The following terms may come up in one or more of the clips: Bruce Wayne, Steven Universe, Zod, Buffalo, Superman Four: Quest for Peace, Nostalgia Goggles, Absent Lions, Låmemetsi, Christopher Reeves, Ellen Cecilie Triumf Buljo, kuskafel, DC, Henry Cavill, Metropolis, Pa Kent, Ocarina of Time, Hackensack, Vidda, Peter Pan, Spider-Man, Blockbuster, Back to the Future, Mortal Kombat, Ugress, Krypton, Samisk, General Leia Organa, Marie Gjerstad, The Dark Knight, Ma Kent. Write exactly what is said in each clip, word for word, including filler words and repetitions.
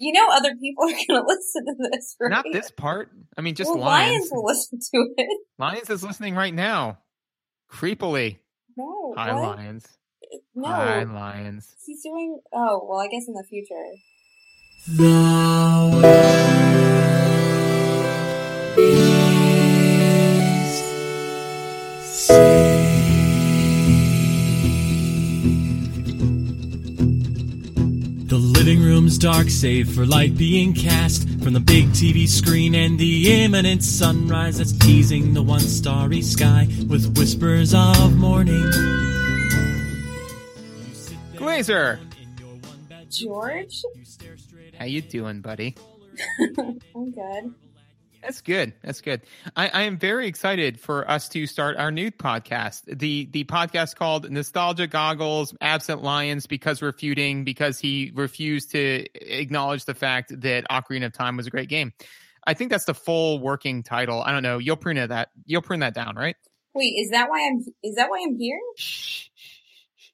You know other people are going to listen to this, right? Not this part. I mean, just well, Lions. Lions will listen to it. Lions is listening right now. Creepily. No. Hi, what? Lions. No. Hi, Lions. He's doing... Oh, well, I guess in the future. The world is safe. Living room's dark, save for light being cast from the big T V screen and the imminent sunrise that's teasing the once starry sky with whispers of morning. Glazer! George? How you doing, buddy? I'm good. That's good. That's good. I, I am very excited for us to start our new podcast, the the podcast called Nostalgia Goggles, Absent Lions, because we're feuding, because he refused to acknowledge the fact that Ocarina of Time was a great game. I think that's the full working title. I don't know. You'll prune that. You'll prune that down, right? Wait, is that why I'm is that why I'm here? Shh, shh, shh, shh.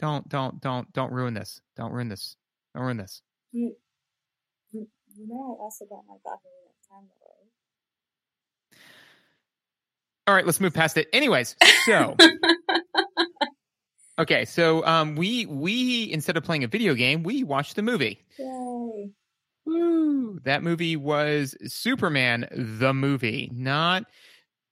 Don't, don't, don't, don't ruin this. Don't ruin this. Don't ruin this. You, you know, I also got my Ocarina of Time. All right, let's move past it. Anyways, so okay, so um, we we instead of playing a video game, we watched the movie. Yay! Woo! That movie was Superman: The Movie, not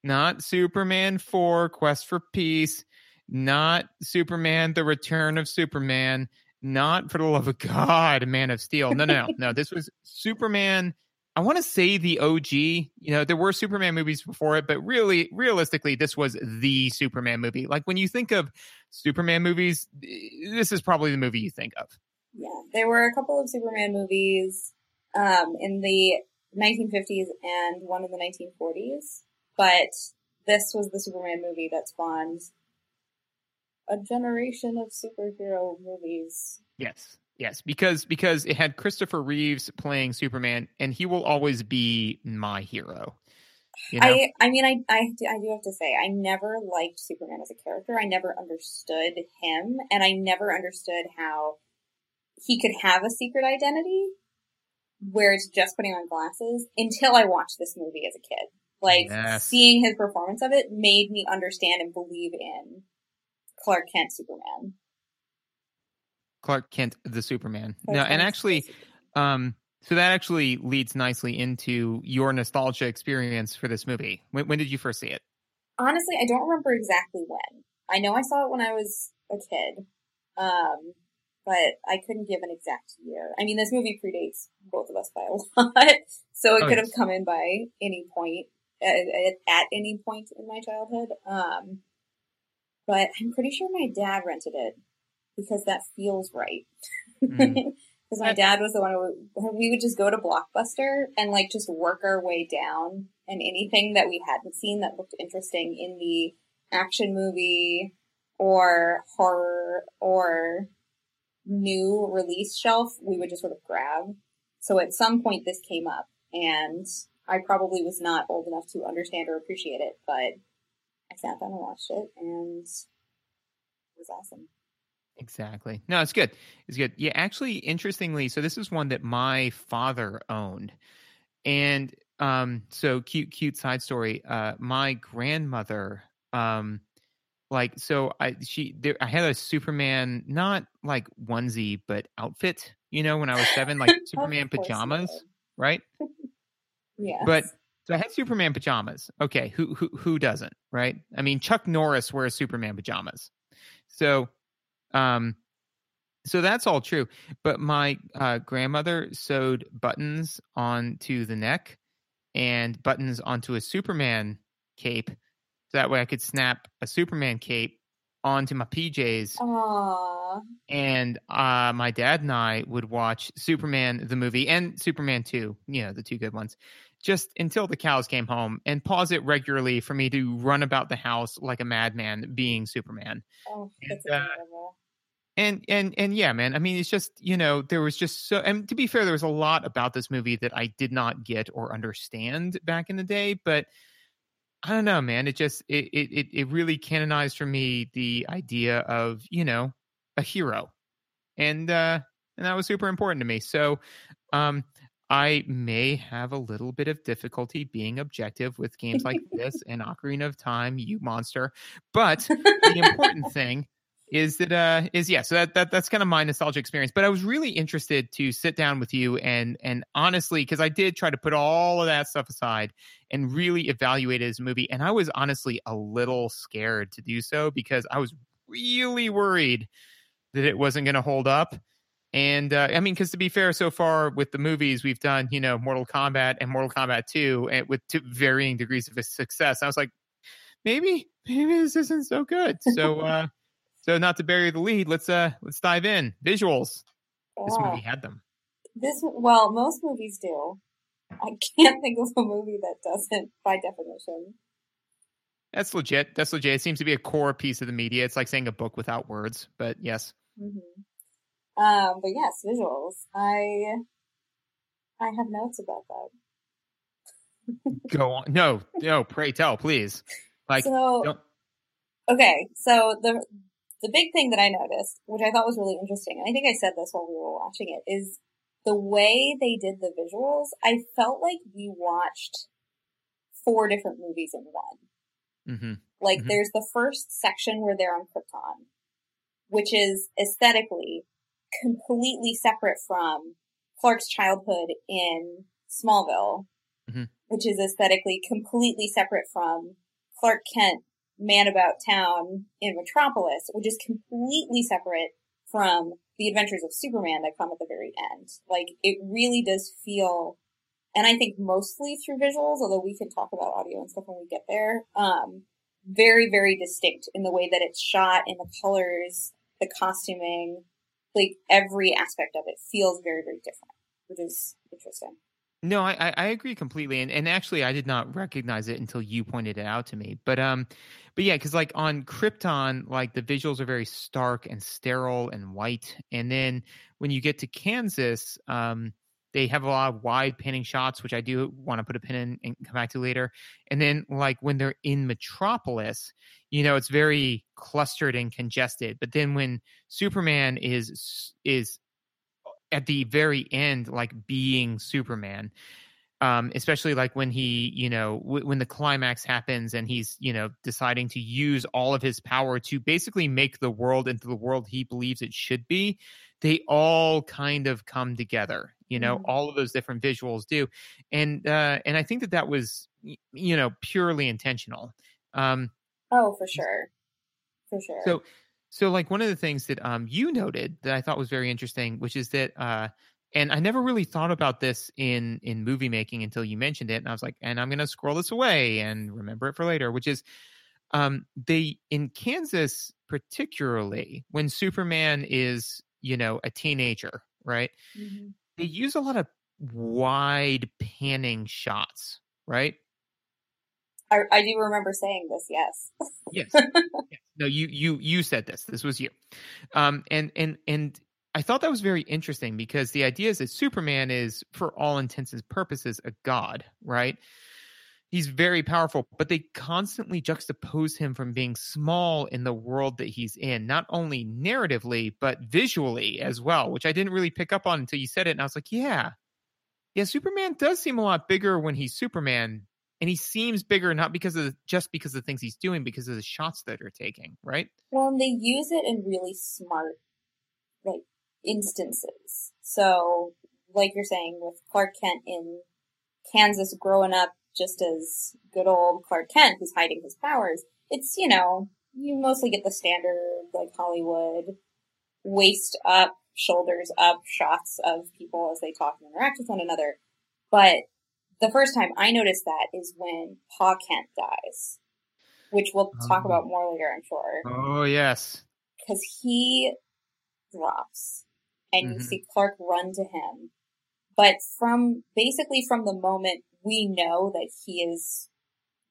not Superman four: Quest for Peace, not Superman: The Return of Superman, not for the love of God, Man of Steel. No, no, no, no. This was Superman. I want to say the O G. You know, there were Superman movies before it, but really, realistically, this was the Superman movie. Like, when you think of Superman movies, this is probably the movie you think of. Yeah, there were a couple of Superman movies um, in the nineteen fifties and one in the nineteen forties, but this was the Superman movie that spawned a generation of superhero movies. Yes. Yes, because because it had Christopher Reeves playing Superman, and he will always be my hero. You know? I I mean, I, I, I do have to say, I never liked Superman as a character. I never understood him, and I never understood how he could have a secret identity where it's just putting on glasses until I watched this movie as a kid. Like, yes. Seeing his performance of it made me understand and believe in Clark Kent Superman. Clark Kent, the Superman. Clark no, Kent and actually, um, so that actually leads nicely into your nostalgia experience for this movie. When, when did you first see it? Honestly, I don't remember exactly when. I know I saw it when I was a kid, um, but I couldn't give an exact year. I mean, this movie predates both of us by a lot, so it oh, could yes. have come in by any point, at, at any point in my childhood. Um, but I'm pretty sure my dad rented it. Because that feels right. Because mm. my dad was the one who we would just go to Blockbuster and like just work our way down, and anything that we hadn't seen that looked interesting in the action movie or horror or new release shelf, we would just sort of grab. So at some point this came up, and I probably was not old enough to understand or appreciate it, but I sat down and watched it, and it was awesome. Exactly. No, it's good. It's good. Yeah, actually, interestingly, so this is one that my father owned. And um, so cute, cute side story. Uh, my grandmother, um, like, so I she there, I had a Superman, not like onesie, but outfit, you know, when I was seven, like Superman pajamas, right? Yeah. But so I had Superman pajamas. Okay, who who who doesn't, right? I mean, Chuck Norris wears Superman pajamas. So Um, so that's all true, but my uh, grandmother sewed buttons onto the neck and buttons onto a Superman cape, so that way I could snap a Superman cape onto my P Js. Aww. And uh, my dad and I would watch Superman the movie and Superman two, you know, the two good ones, just until the cows came home, and pause it regularly for me to run about the house like a madman being Superman. Oh, that's and, incredible. Uh, And, and, and yeah, man, I mean, it's just, you know, there was just so, and to be fair, there was a lot about this movie that I did not get or understand back in the day, but I don't know, man, it just, it, it, it really canonized for me the idea of, you know, a hero, and, uh, and that was super important to me. So Um, I may have a little bit of difficulty being objective with games like this and Ocarina of Time, you monster. But the important thing is that uh, is yeah. So that that that's kind of my nostalgia experience. But I was really interested to sit down with you and and honestly, because I did try to put all of that stuff aside and really evaluate it as a movie. And I was honestly a little scared to do so because I was really worried that it wasn't going to hold up. And uh, I mean, because to be fair, so far with the movies, we've done, you know, Mortal Kombat and Mortal Kombat two and with two varying degrees of success. I was like, maybe, maybe this isn't so good. So, uh, so not to bury the lead, let's uh, let's dive in. Visuals. Yeah. This movie had them. This well, most movies do. I can't think of a movie that doesn't, by definition. That's legit. That's legit. It seems to be a core piece of the media. It's like saying a book without words, but yes. Mm-hmm. Um, but yes, visuals. I I have notes about that. Go on. No, no, pray tell, please. Like, so, don't... okay. So the the big thing that I noticed, which I thought was really interesting, and I think I said this while we were watching it, is the way they did the visuals. I felt like we watched four different movies in one. Mm-hmm. Like, mm-hmm. There's the first section where they're on Krypton, which is aesthetically completely separate from Clark's childhood in Smallville, mm-hmm. which is aesthetically completely separate from Clark Kent, Man About Town in Metropolis, which is completely separate from the adventures of Superman that come at the very end. Like, it really does feel, and I think mostly through visuals, although we can talk about audio and stuff when we get there, um, very, very distinct in the way that it's shot, in the colors, the costuming. Like, every aspect of it feels very, very different, which is interesting. No, I, I agree completely. And and actually, I did not recognize it until you pointed it out to me. But um, but yeah, because like on Krypton, like the visuals are very stark and sterile and white. And then when you get to Kansas, um, they have a lot of wide panning shots, which I do want to put a pin in and come back to later. And then like when they're in Metropolis, you know, it's very clustered and congested. But then when Superman is is at the very end, like being Superman, um, especially like when he, you know, w- when the climax happens and he's, you know, deciding to use all of his power to basically make the world into the world he believes it should be, they all kind of come together. You know, mm-hmm. all of those different visuals do. And uh, and I think that that was, you know, purely intentional. Um, oh, for sure. For sure. So, so like one of the things that um, you noted that I thought was very interesting, which is that, uh, and I never really thought about this in, in movie making until you mentioned it. And I was like, and I'm going to scroll this away and remember it for later, which is um, they, in Kansas particularly, when Superman is, you know, a teenager, right? Mm-hmm. They use a lot of wide panning shots, right? I, I do remember saying this. Yes. yes. yes. No, you, you, you said this, this was you. Um, and, and, and I thought that was very interesting because the idea is that Superman is, for all intents and purposes, a god, right? He's very powerful, but they constantly juxtapose him from being small in the world that he's in, not only narratively, but visually as well, which I didn't really pick up on until you said it. And I was like, yeah, yeah, Superman does seem a lot bigger when he's Superman. And he seems bigger, not because of the, just because of the things he's doing, because of the shots that are taking, right? Well, and they use it in really smart, like, instances. So, like you're saying, with Clark Kent in Kansas growing up, just as good old Clark Kent, who's hiding his powers. It's, you know, you mostly get the standard, like, Hollywood waist up, shoulders up shots of people as they talk and interact with one another. But the first time I noticed that is when Pa Kent dies, which we'll talk oh. about more later, I'm sure. Oh, yes. Because he drops, and mm-hmm. you see Clark run to him. But from, basically from the moment we know that he is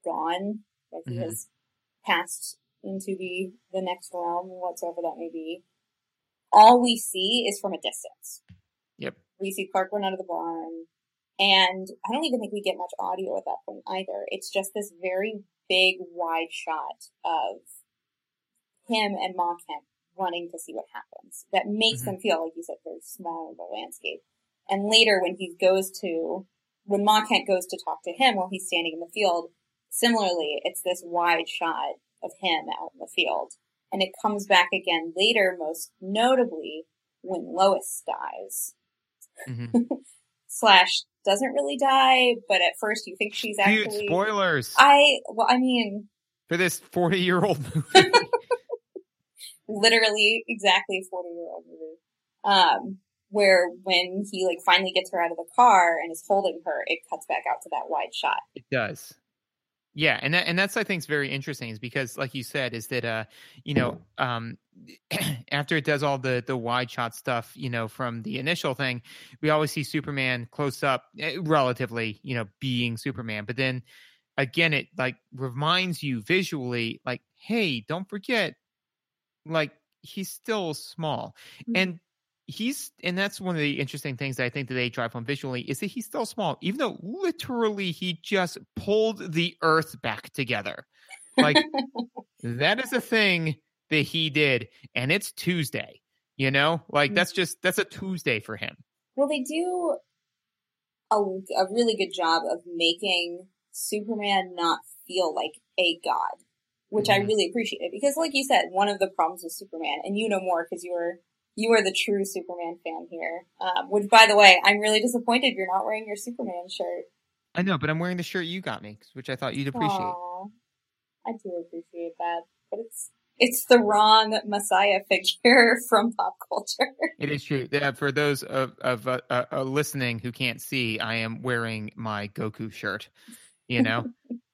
gone, that he mm-hmm. has passed into the, the next realm, whatsoever that may be, all we see is from a distance. Yep. We see Clark run out of the barn, and I don't even think we get much audio at that point either. It's just this very big, wide shot of him and Ma Kent running to see what happens. That makes mm-hmm. them feel, like you said, very small in the landscape. And later when he goes to, when Ma Kent goes to talk to him while he's standing in the field, similarly, it's this wide shot of him out in the field. And it comes back again later, most notably when Lois dies. Mm-hmm. Slash doesn't really die, but at first you think she's actually... Dude, spoilers! I, well, I mean... For this forty-year-old movie. Literally, exactly a forty-year-old movie. Um, where when he, like, finally gets her out of the car and is holding her, it cuts back out to that wide shot. It does. Yeah, and that, and that's, I think, is very interesting, is because, like you said, is that, uh, you know, um, after it does all the, the wide shot stuff, you know, from the initial thing, we always see Superman close up, relatively, you know, being Superman. But then, again, it, like, reminds you visually, like, hey, don't forget, like, he's still small. Mm-hmm. And he's, and that's one of the interesting things that I think that they drive on visually, is that he's still small, even though literally he just pulled the earth back together. Like, that is a thing that he did, and it's Tuesday, you know? Like, that's just, that's a Tuesday for him. Well, they do a, a really good job of making Superman not feel like a god, which mm-hmm. I really appreciated, because like you said, one of the problems with Superman, and you know more because you were you are the true Superman fan here, um, which by the way, I'm really disappointed you're not wearing your Superman shirt. I know, but I'm wearing the shirt you got me, which I thought you'd appreciate. Aww. I do appreciate that, but it's it's the wrong Messiah figure from pop culture. It is true. Yeah, for those of, of uh, uh, listening who can't see, I am wearing my Goku shirt. You know,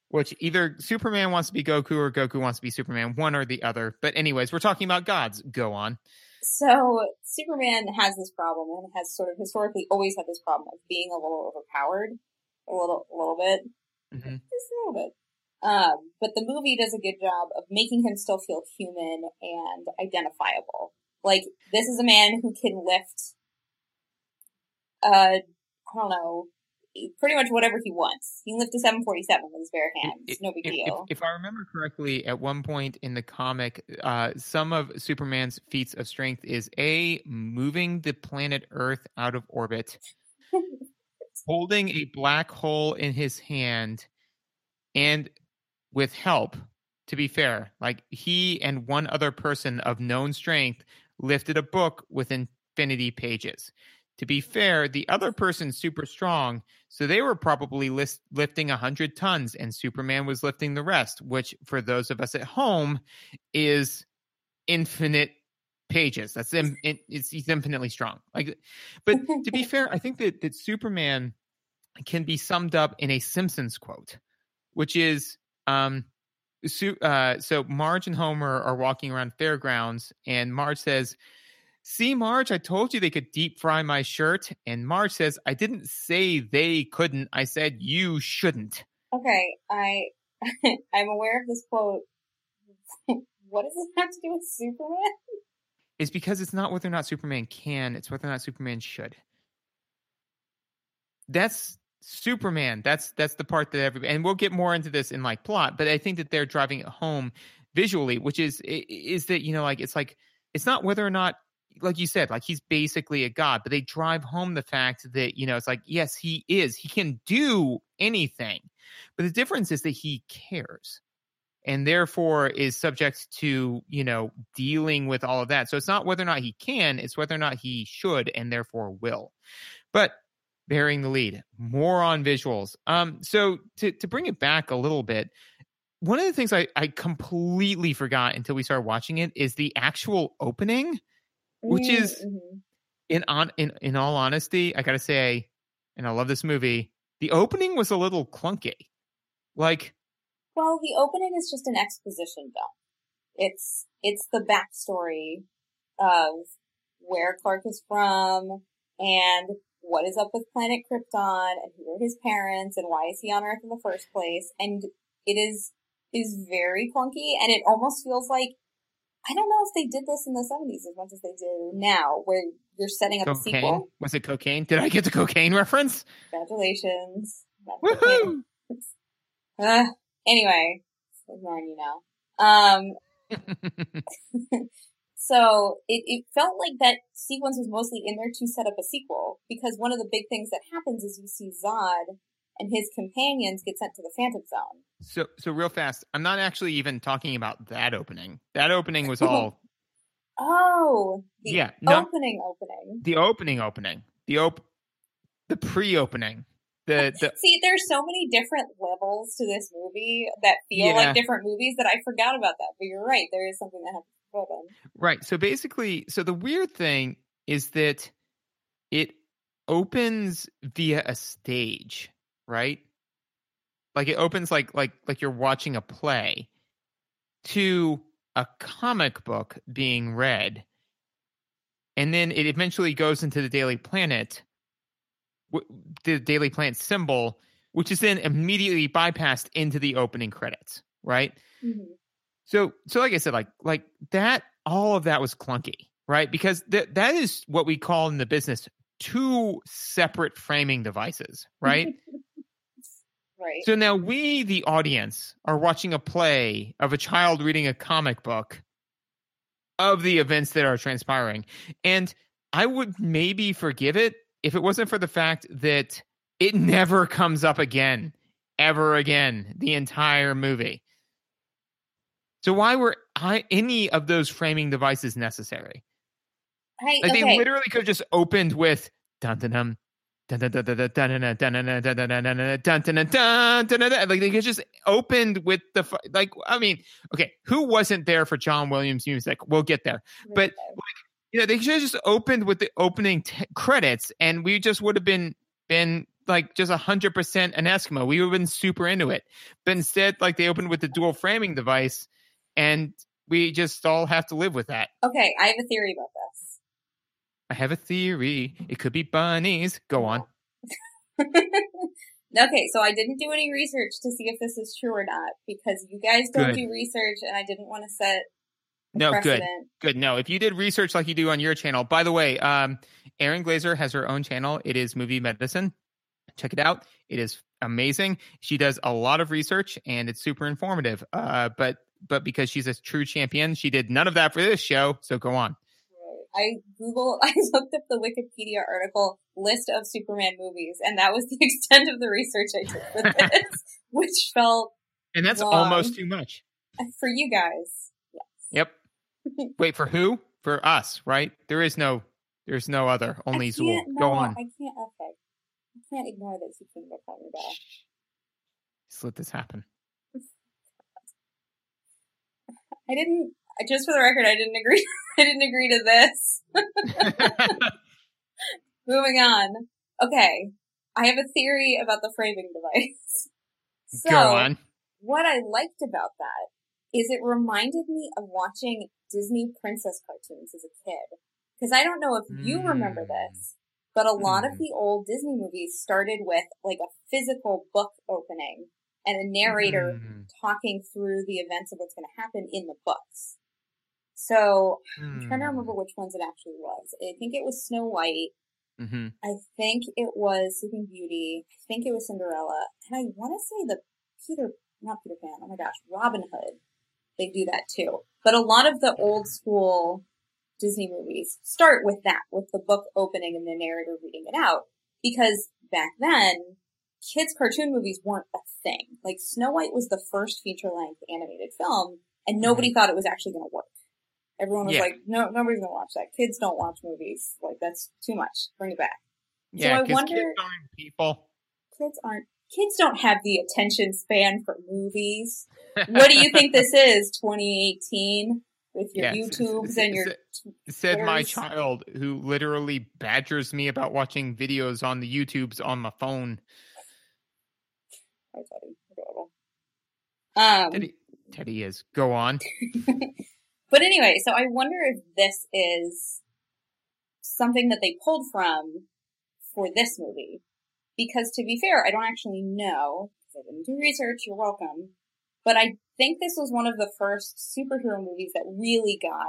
which either Superman wants to be Goku or Goku wants to be Superman, one or the other. But anyways, we're talking about gods. Go on. So Superman has this problem, and has sort of historically always had this problem of being a little overpowered, a little, a little bit, mm-hmm. just a little bit. Um, but the movie does a good job of making him still feel human and identifiable. Like, this is a man who can lift, uh, I don't know, pretty much whatever he wants. He can lift a seven forty-seven with his bare hands. It, no big if, deal. If, if I remember correctly, at one point in the comic, uh, some of Superman's feats of strength is A, moving the planet Earth out of orbit, holding a black hole in his hand, and with help, to be fair, like he and one other person of known strength lifted a book with infinity pages. To be fair, the other person's super strong, so they were probably list- lifting one hundred tons, and Superman was lifting the rest, which, for those of us at home, is infinite pages. That's in, it, it's, he's infinitely strong. Like, but to be fair, I think that, that Superman can be summed up in a Simpsons quote, which is, um, su- uh, so Marge and Homer are walking around fairgrounds, and Marge says, "See, Marge, I told you they could deep fry my shirt." And Marge says, "I didn't say they couldn't. I said you shouldn't." Okay, I, I'm aware of this quote. What does it have to do with Superman? It's because it's not whether or not Superman can. It's whether or not Superman should. That's Superman. That's that's the part that everybody... And we'll get more into this in, like, plot. But I think that they're driving it home visually, which is is that, you know, like, it's like... It's not whether or not... Like you said, like, he's basically a god, but they drive home the fact that, you know, it's like, yes, he is. He can do anything. But the difference is that he cares, and therefore is subject to, you know, dealing with all of that. So it's not whether or not he can, it's whether or not he should, and therefore will. But bearing the lead, more on visuals. Um, so to, to bring it back a little bit, one of the things I, I completely forgot until we started watching it is the actual opening. Which is, mm-hmm. in on in, in all honesty, I gotta say, and I love this movie, the opening was a little clunky. Like, well, the opening is just an exposition dump. It's it's the backstory of where Clark is from and what is up with planet Krypton and who are his parents and why is he on Earth in the first place. And it is is very clunky, and it almost feels like, I don't know if they did this in the seventies as much as they do now, where you're setting up cocaine. A sequel. Was it cocaine? Did I get the cocaine reference? Congratulations. Woohoo! Uh, anyway, ignoring you now. Um, So it, it felt like that sequence was mostly in there to set up a sequel, because one of the big things that happens is you see Zod and his companions get sent to the Phantom Zone. So, so real fast, I'm not actually even talking about that opening. That opening was all... oh, the yeah, opening no, opening. The opening opening. The op- The pre-opening. The, the... See, there's so many different levels to this movie that feel yeah. like different movies that I forgot about that. But you're right, there is something that happens before them. Right, so basically, so the weird thing is that it opens via a stage, right? Like it opens like like like you're watching a play to a comic book being read. And then it eventually goes into the Daily Planet, the Daily Planet symbol, which is then immediately bypassed into the opening credits, right? Mm-hmm. So, so like I said, like like that, all of that was clunky, right? Because th- that is what we call in the business two separate framing devices, right? Right. So now we, the audience, are watching a play of a child reading a comic book of the events that are transpiring. And I would maybe forgive it if it wasn't for the fact that it never comes up again, ever again, the entire movie. So why were I, any of those framing devices necessary? Hey, like okay. They literally could have just opened with dun dun dun dun dun dun dun dun dun dun dun dun dun dun dun dun. Like they could just opened with the like. I mean, okay, who wasn't there for John Williams music? We'll get there, but. You know, they should have just opened with the opening t- credits, and we just would have been been like just one hundred percent an Eskimo. We would have been super into it. But instead, like they opened with the dual framing device, and we just all have to live with that. Okay, I have a theory about this. I have a theory. It could be bunnies. Go on. Okay, so I didn't do any research to see if this is true or not, because you guys don't Good. do research, and I didn't want to set... No, precedent. good, good. No, if you did research like you do on your channel, by the way, um, Erin Glazer has her own channel. It is Movie Medicine. Check it out. It is amazing. She does a lot of research and it's super informative. Uh, but but because she's a true champion, she did none of that for this show. So go on. I Googled, I looked up the Wikipedia article list of Superman movies, and that was the extent of the research I did with this, which felt and that's long. Almost too much for you guys. Yes. Yep. Wait, for who? For us, right? There is no, there's no other. Only Zool. No, go on. I can't. Okay, I can't ignore that you think about me back. Just let this happen. I didn't. Just for the record, I didn't agree. I didn't agree to this. Moving on. Okay, I have a theory about the framing device. So, go on. What I liked about that is it reminded me of watching Disney princess cartoons as a kid. Because I don't know if you mm. remember this, but a lot mm. of the old Disney movies started with like a physical book opening and a narrator mm. talking through the events of what's going to happen in the books. So mm. I'm trying to remember which ones it actually was. I think it was Snow White. Mm-hmm. I think it was Sleeping Beauty. I think it was Cinderella. And I want to say the Peter, not Peter Pan, oh my gosh, Robin Hood. They do that too. But a lot of the old school Disney movies start with that, with the book opening and the narrator reading it out. Because back then, kids' cartoon movies weren't a thing. Like, Snow White was the first feature-length animated film, and nobody thought it was actually going to work. Everyone was yeah. like, no, nobody's going to watch that. Kids don't watch movies. Like, that's too much. Bring it back. Yeah, because so kids aren't people. Kids aren't. Kids don't have the attention span for movies. What do you think this is, twenty eighteen, with your yeah, YouTubes s- and your... S- said my child, who literally badgers me about watching videos on the YouTubes on my phone. Um, Teddy, Teddy is. Go on. But anyway, so I wonder if this is something that they pulled from for this movie. Because to be fair, I don't actually know. I didn't do research. You're welcome. But I think this was one of the first superhero movies that really got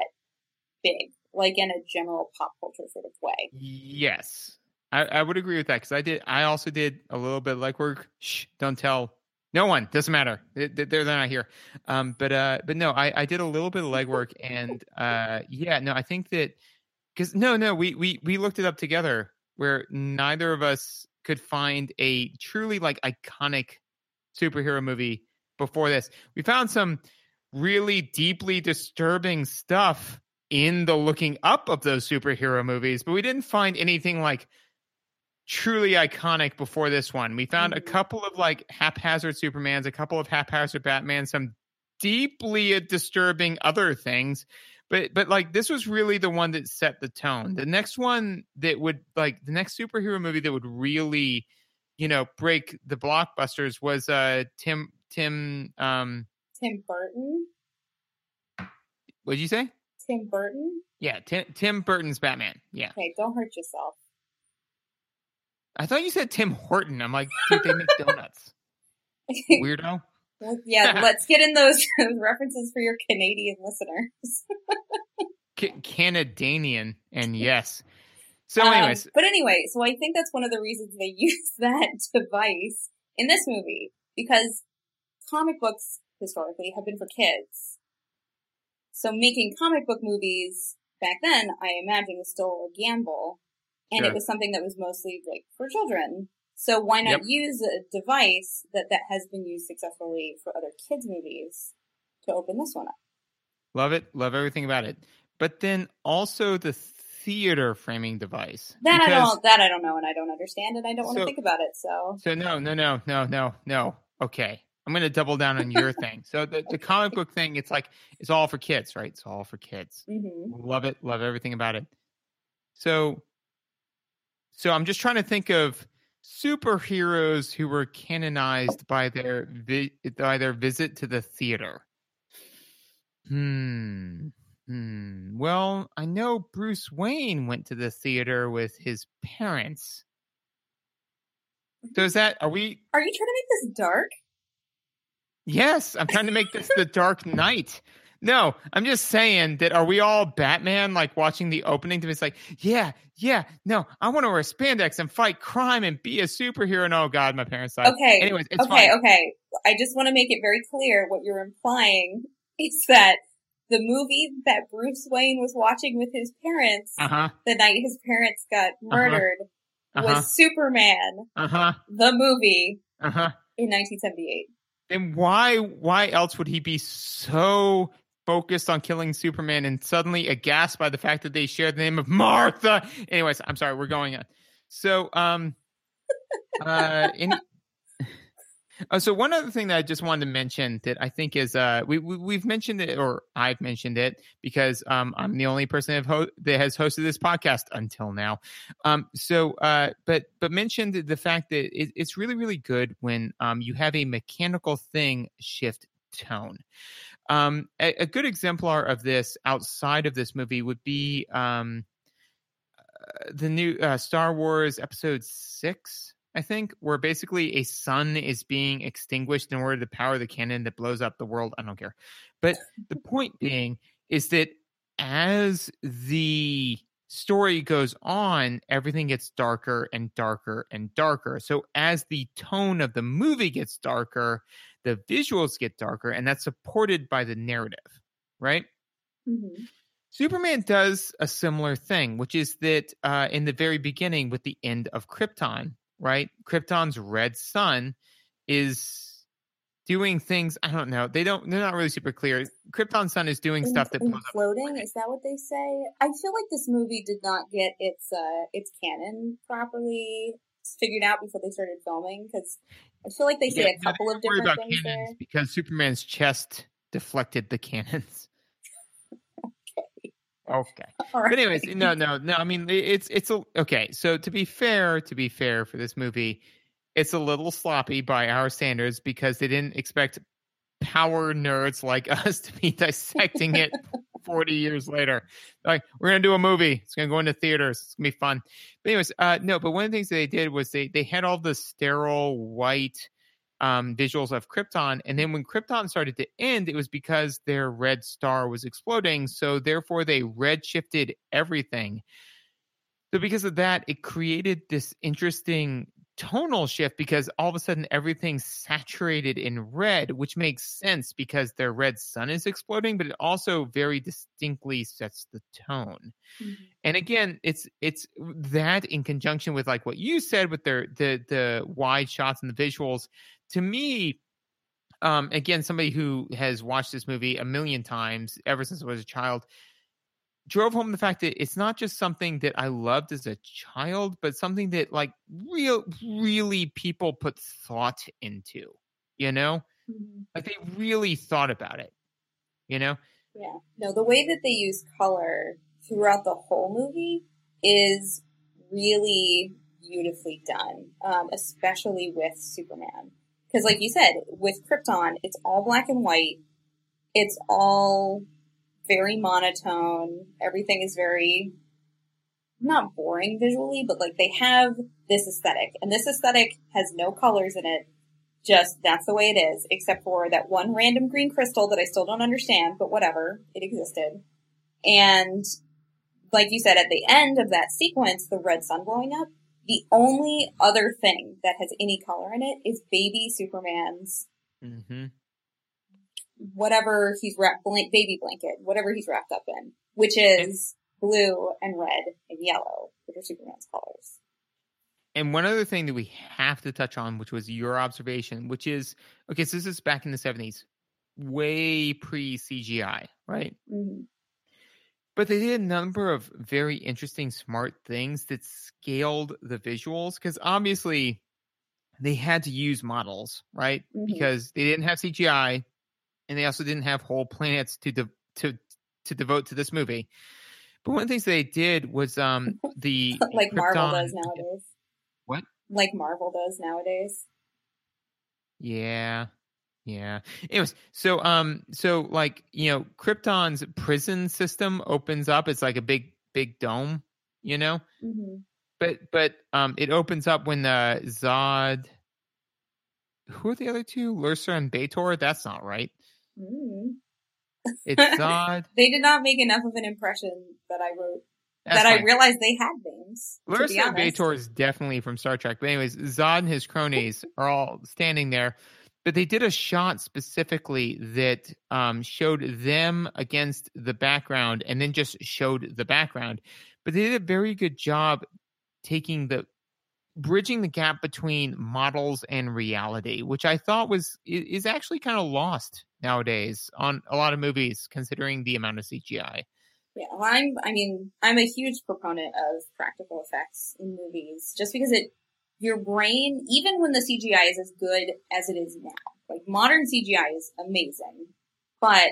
big, like in a general pop culture sort of way. Yes, I, I would agree with that because I did. I also did a little bit of legwork. Shh, don't tell No one. Doesn't matter. They're, they're not here. Um, but uh, but no, I, I did a little bit of legwork, and uh, yeah, no, I think that because no, no, we we we looked it up together, where neither of us could find a truly like iconic superhero movie before this. We found some really deeply disturbing stuff in the looking up of those superhero movies, but we didn't find anything like truly iconic before this one. We found a couple of like haphazard Supermans, a couple of haphazard Batmans, some deeply disturbing other things, but but like this was really the one that set the tone. The next one that would like the next superhero movie that would really, you know, break the blockbusters was uh Tim Tim um Tim Burton. What'd you say? Tim Burton? Yeah, Tim Tim Burton's Batman. Yeah. Okay, don't hurt yourself. I thought you said Tim Horton. I'm like, dude, they make donuts. Weirdo. Yeah, let's get in those references for your Canadian listeners. C- Canadanian, and yes. So anyways. Um, but anyway, so I think that's one of the reasons they use that device in this movie, because comic books historically have been for kids. So making comic book movies back then, I imagine, was still a gamble. And sure. It was something that was mostly like for children. So why not yep. use a device that, that has been used successfully for other kids' movies to open this one up? Love it. Love everything about it. But then also the theater framing device. That because... I don't that I don't know, and I don't understand, and I don't want so, to think about it. So So no, no, no, no, no, no. Okay. I'm going to double down on your thing. So the, the comic book thing, it's like, it's all for kids, right? It's all for kids. Mm-hmm. Love it. Love everything about it. So, so I'm just trying to think of superheroes who were canonized by their, vi- by their visit to the theater. Hmm. Hmm. Well, I know Bruce Wayne went to the theater with his parents. So is that, are we? Are you trying to make this dark? Yes, I'm trying to make this the Dark Knight. No, I'm just saying that are we all Batman, like watching the opening to it's like, yeah, yeah, no, I want to wear spandex and fight crime and be a superhero. And oh God, my parents died. Okay. Anyways, it's okay, fine. Okay. I just want to make it very clear what you're implying is that the movie that Bruce Wayne was watching with his parents uh-huh. the night his parents got murdered uh-huh. Uh-huh. was Superman, uh-huh. the movie uh-huh. in nineteen seventy-eight. Then why why else would he be so focused on killing Superman and suddenly aghast by the fact that they shared the name of Martha? Anyways, I'm sorry, we're going on. So, um, uh, in, oh, so one other thing that I just wanted to mention that I think is uh, we, we we've mentioned it, or I've mentioned it because um, I'm the only person ho- that has hosted this podcast until now. Um, so, uh, but but mentioned the fact that it, it's really really good when um, you have a mechanical thing shift tone. Um, a, a good exemplar of this outside of this movie would be um, the new uh, Star Wars Episode Six. I think, where basically a sun is being extinguished in order to power the cannon that blows up the world. I don't care. But the point being is that as the story goes on, everything gets darker and darker and darker. So as the tone of the movie gets darker, the visuals get darker, and that's supported by the narrative, right? Mm-hmm. Superman does a similar thing, which is that uh, in the very beginning with the end of Krypton, right? Krypton's red sun is doing things. I don't know. They don't, they're not really super clear. Krypton's sun is doing in, stuff that floating. Is that what they say? I feel like this movie did not get its, uh, its canon properly figured out before they started filming. Cause I feel like they say yeah, a couple of different about things there. Because Superman's chest deflected the cannons. Okay. Right. But anyways, no, no, no. I mean, it's it's a, okay. So to be fair, to be fair for this movie, it's a little sloppy by our standards because they didn't expect power nerds like us to be dissecting it forty years later. Like, we're gonna do a movie. It's gonna go into theaters. It's gonna be fun. But anyways, uh, no. But one of the things they did was they they had all the sterile white um visuals of Krypton, and then when Krypton started to end, it was because their red star was exploding, so therefore they redshifted everything. So because of that, it created this interesting tonal shift because all of a sudden everything's saturated in red, which makes sense because their red sun is exploding, but it also very distinctly sets the tone. Mm-hmm. And again, it's it's that in conjunction with like what you said with their the the wide shots and the visuals. To me, um, again, somebody who has watched this movie a million times ever since I was a child, drove home the fact that it's not just something that I loved as a child, but something that like real, really people put thought into, you know, mm-hmm. like they really thought about it, you know? Yeah. No, the way that they use color throughout the whole movie is really beautifully done, um, especially with Superman. Because like you said, with Krypton, it's all black and white. It's all very monotone. Everything is very, not boring visually, but like they have this aesthetic, and this aesthetic has no colors in it. Just that's the way it is, except for that one random green crystal that I still don't understand, but whatever, it existed. And like you said, at the end of that sequence, the red sun blowing up, the only other thing that has any color in it is baby Superman's mm-hmm. whatever he's wrapped, baby blanket, whatever he's wrapped up in, which is and, blue and red and yellow, which are Superman's colors. And one other thing that we have to touch on, which was your observation, which is, okay, so this is back in the seventies, way pre-C G I, right? Mm-hmm. But they did a number of very interesting, smart things that scaled the visuals, because obviously they had to use models, right? Mm-hmm. Because they didn't have C G I. And they also didn't have whole planets to de- to to devote to this movie. But one of the things they did was um the like Krypton... Marvel does nowadays. What? Like Marvel does nowadays. Yeah, yeah. Anyways, so um, so like you know, Krypton's prison system opens up. It's like a big, big dome, you know. Mm-hmm. But but um, it opens up when uh, Zod. Who are the other two? Lurser and Bator? That's not right. Mm. It's Zod. They did not make enough of an impression that I wrote That's that fine. I realized they had names. Lurser and Bator is definitely from Star Trek. But anyways, Zod and his cronies are all standing there. But they did a shot specifically that um, showed them against the background and then just showed the background. But they did a very good job taking the bridging the gap between models and reality, which I thought was is actually kind of lost nowadays on a lot of movies, considering the amount of C G I. Yeah, well, I'm, I mean, I'm a huge proponent of practical effects in movies, just because it, your brain, even when the C G I is as good as it is now, like modern C G I is amazing, but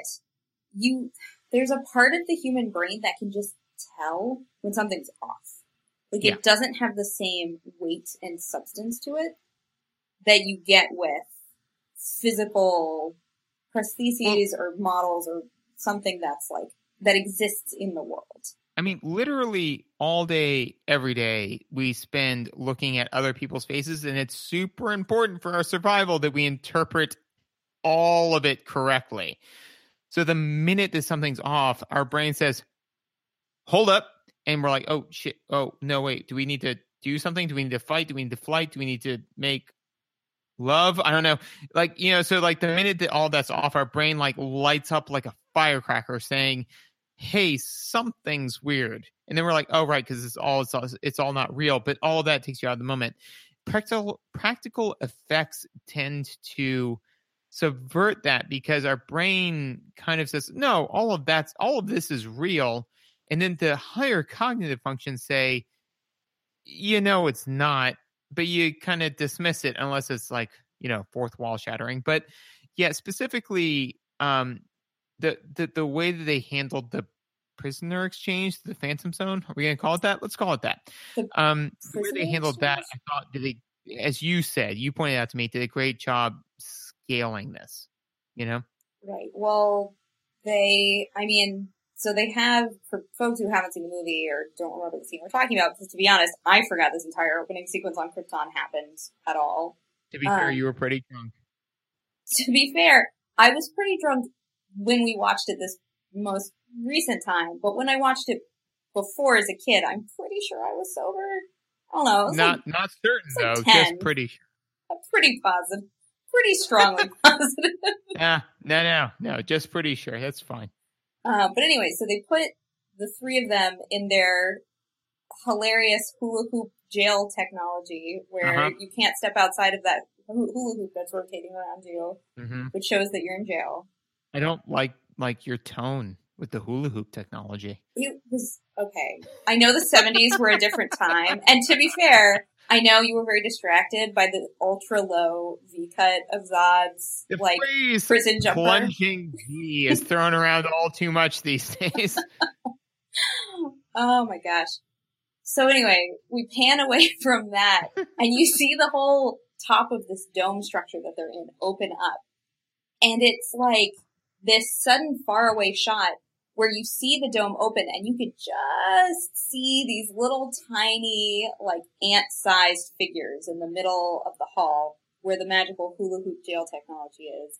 you, there's a part of the human brain that can just tell when something's off. Like, yeah. It doesn't have the same weight and substance to it that you get with physical prostheses well, or models or something that's like, that exists in the world. I mean, literally all day, every day, we spend looking at other people's faces, and it's super important for our survival that we interpret all of it correctly. So the minute that something's off, our brain says, hold up. And we're like, oh, shit. Oh, no, wait. Do we need to do something? Do we need to fight? Do we need to flight? Do we need to make love? I don't know. Like, you know, so like the minute that all that's off, our brain like lights up like a firecracker saying, hey, something's weird. And then we're like, oh, right, because it's all, it's all it's all not real. But all of that takes you out of the moment. Practical, practical effects tend to subvert that because our brain kind of says, no, all of that's all of this is real. And then the higher cognitive functions say, you know, it's not, but you kind of dismiss it unless it's like, you know, fourth wall shattering. But yeah, specifically, um, the, the, the way that they handled the prisoner exchange, the Phantom Zone, are we going to call it that? Let's call it that. Um, the way they handled that, I thought, did they, as you said, you pointed out to me, did a great job scaling this, you know? Right. Well, they, I mean... So they have, for folks who haven't seen the movie or don't remember the scene we're talking about, because to be honest, I forgot this entire opening sequence on Krypton happened at all. To be um, fair, you were pretty drunk. To be fair, I was pretty drunk when we watched it this most recent time, but when I watched it before as a kid, I'm pretty sure I was sober. I don't know. Not like, not certain like though. ten. Just pretty. I'm pretty positive. Pretty strongly positive. Yeah. No, no, no. Just pretty sure. That's fine. Uh, but anyway, so they put the three of them in their hilarious hula hoop jail technology where uh-huh. you can't step outside of that hula hoop that's rotating around you, mm-hmm. which shows that you're in jail. I don't like like your tone with the hula hoop technology. It was okay. I know the seventies were a different time. And to be fair, I know you were very distracted by the ultra low V cut of Zod's the like prison jumper. Plunging V is thrown around all too much these days. Oh my gosh. So anyway, we pan away from that and you see the whole top of this dome structure that they're in open up. And it's like this sudden faraway shot where you see the dome open and you could just see these little tiny, like ant-sized figures in the middle of the hall where the magical hula hoop jail technology is.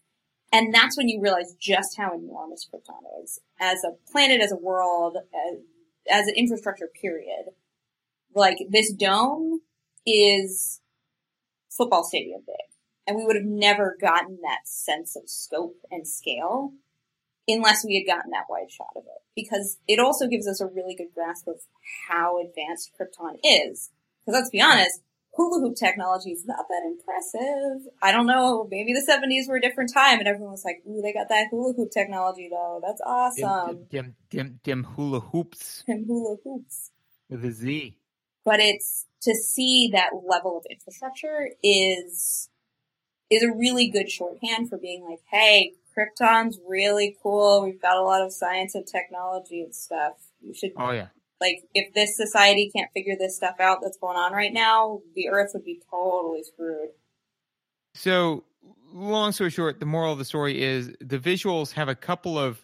And that's when you realize just how enormous Krypton is as a planet, as a world, as, as an infrastructure period. Like this dome is football stadium big. And we would have never gotten that sense of scope and scale unless we had gotten that wide shot of it. Because it also gives us a really good grasp of how advanced Krypton is. Because let's be honest, hula hoop technology is not that impressive. I don't know, maybe the seventies were a different time and everyone was like, ooh, they got that hula hoop technology though. That's awesome. Dim, dim, dim, dim hula hoops. Dim hula hoops. With a Z. But it's, to see that level of infrastructure is... is a really good shorthand for being like, hey, Krypton's really cool. We've got a lot of science and technology and stuff. You should, oh, yeah. Like, if this society can't figure this stuff out that's going on right now, the Earth would be totally screwed. So, long story short, the moral of the story is the visuals have a couple of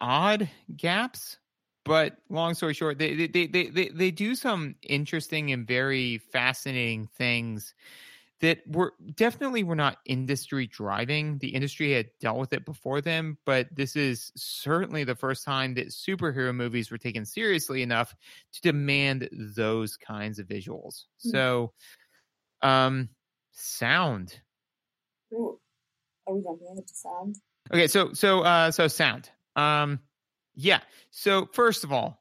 odd gaps, but long story short, they they they they, they, they do some interesting and very fascinating things that were definitely were not industry driving. The industry had dealt with it before them, but this is certainly the first time that superhero movies were taken seriously enough to demand those kinds of visuals. Mm-hmm. So, um, sound. Ooh. Are we jumping into sound? Okay, so so uh, so sound. Um, yeah. So first of all,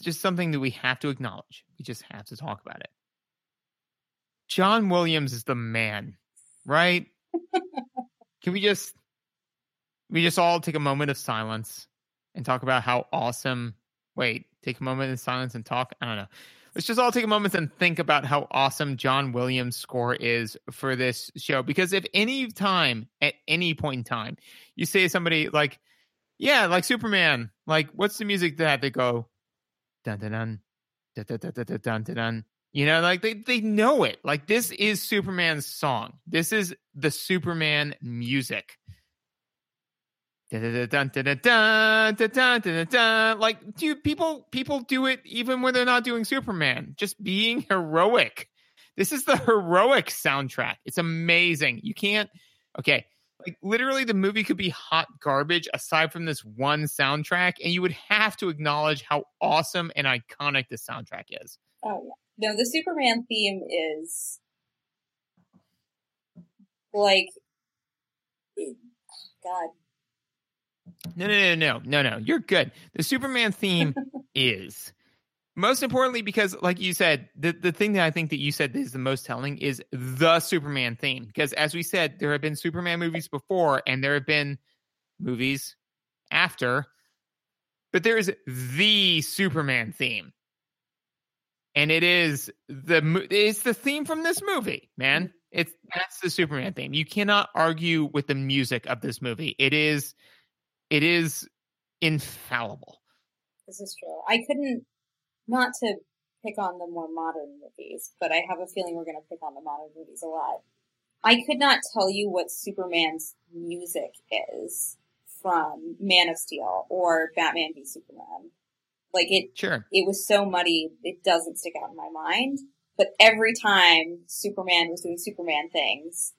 just something that we have to acknowledge. We just have to talk about it. John Williams is the man, right? Can we just we just all take a moment of silence and talk about how awesome... Wait, take a moment in silence and talk? I don't know. Let's just all take a moment and think about how awesome John Williams' score is for this show. Because if any time, at any point in time, you say to somebody like, yeah, like Superman, like, what's the music to that? They go, dun-dun-dun, dun-dun-dun-dun-dun-dun. You know, like they, they know it. Like this is Superman's song. This is the Superman music. Like, dude, people people do it even when they're not doing Superman. Just being heroic. This is the heroic soundtrack. It's amazing. You can't. Okay, like literally, the movie could be hot garbage aside from this one soundtrack, and you would have to acknowledge how awesome and iconic the soundtrack is. Oh yeah. No, the Superman theme is, like, God. No, no, no, no, no, no. You're good. The Superman theme is, most importantly, because, like you said, the, the thing that I think that you said is the most telling is the Superman theme. Because, as we said, there have been Superman movies before, and there have been movies after. But there is the Superman theme. And it is the it's the theme from this movie, man. It's that's the Superman theme. You cannot argue with the music of this movie. It is it is infallible. This is true. I couldn't not to pick on the more modern movies, but I have a feeling we're going to pick on the modern movies a lot. I could not tell you what Superman's music is from Man of Steel or Batman v Superman. Like it, sure. It was so muddy, it doesn't stick out in my mind. But every time Superman was doing Superman things,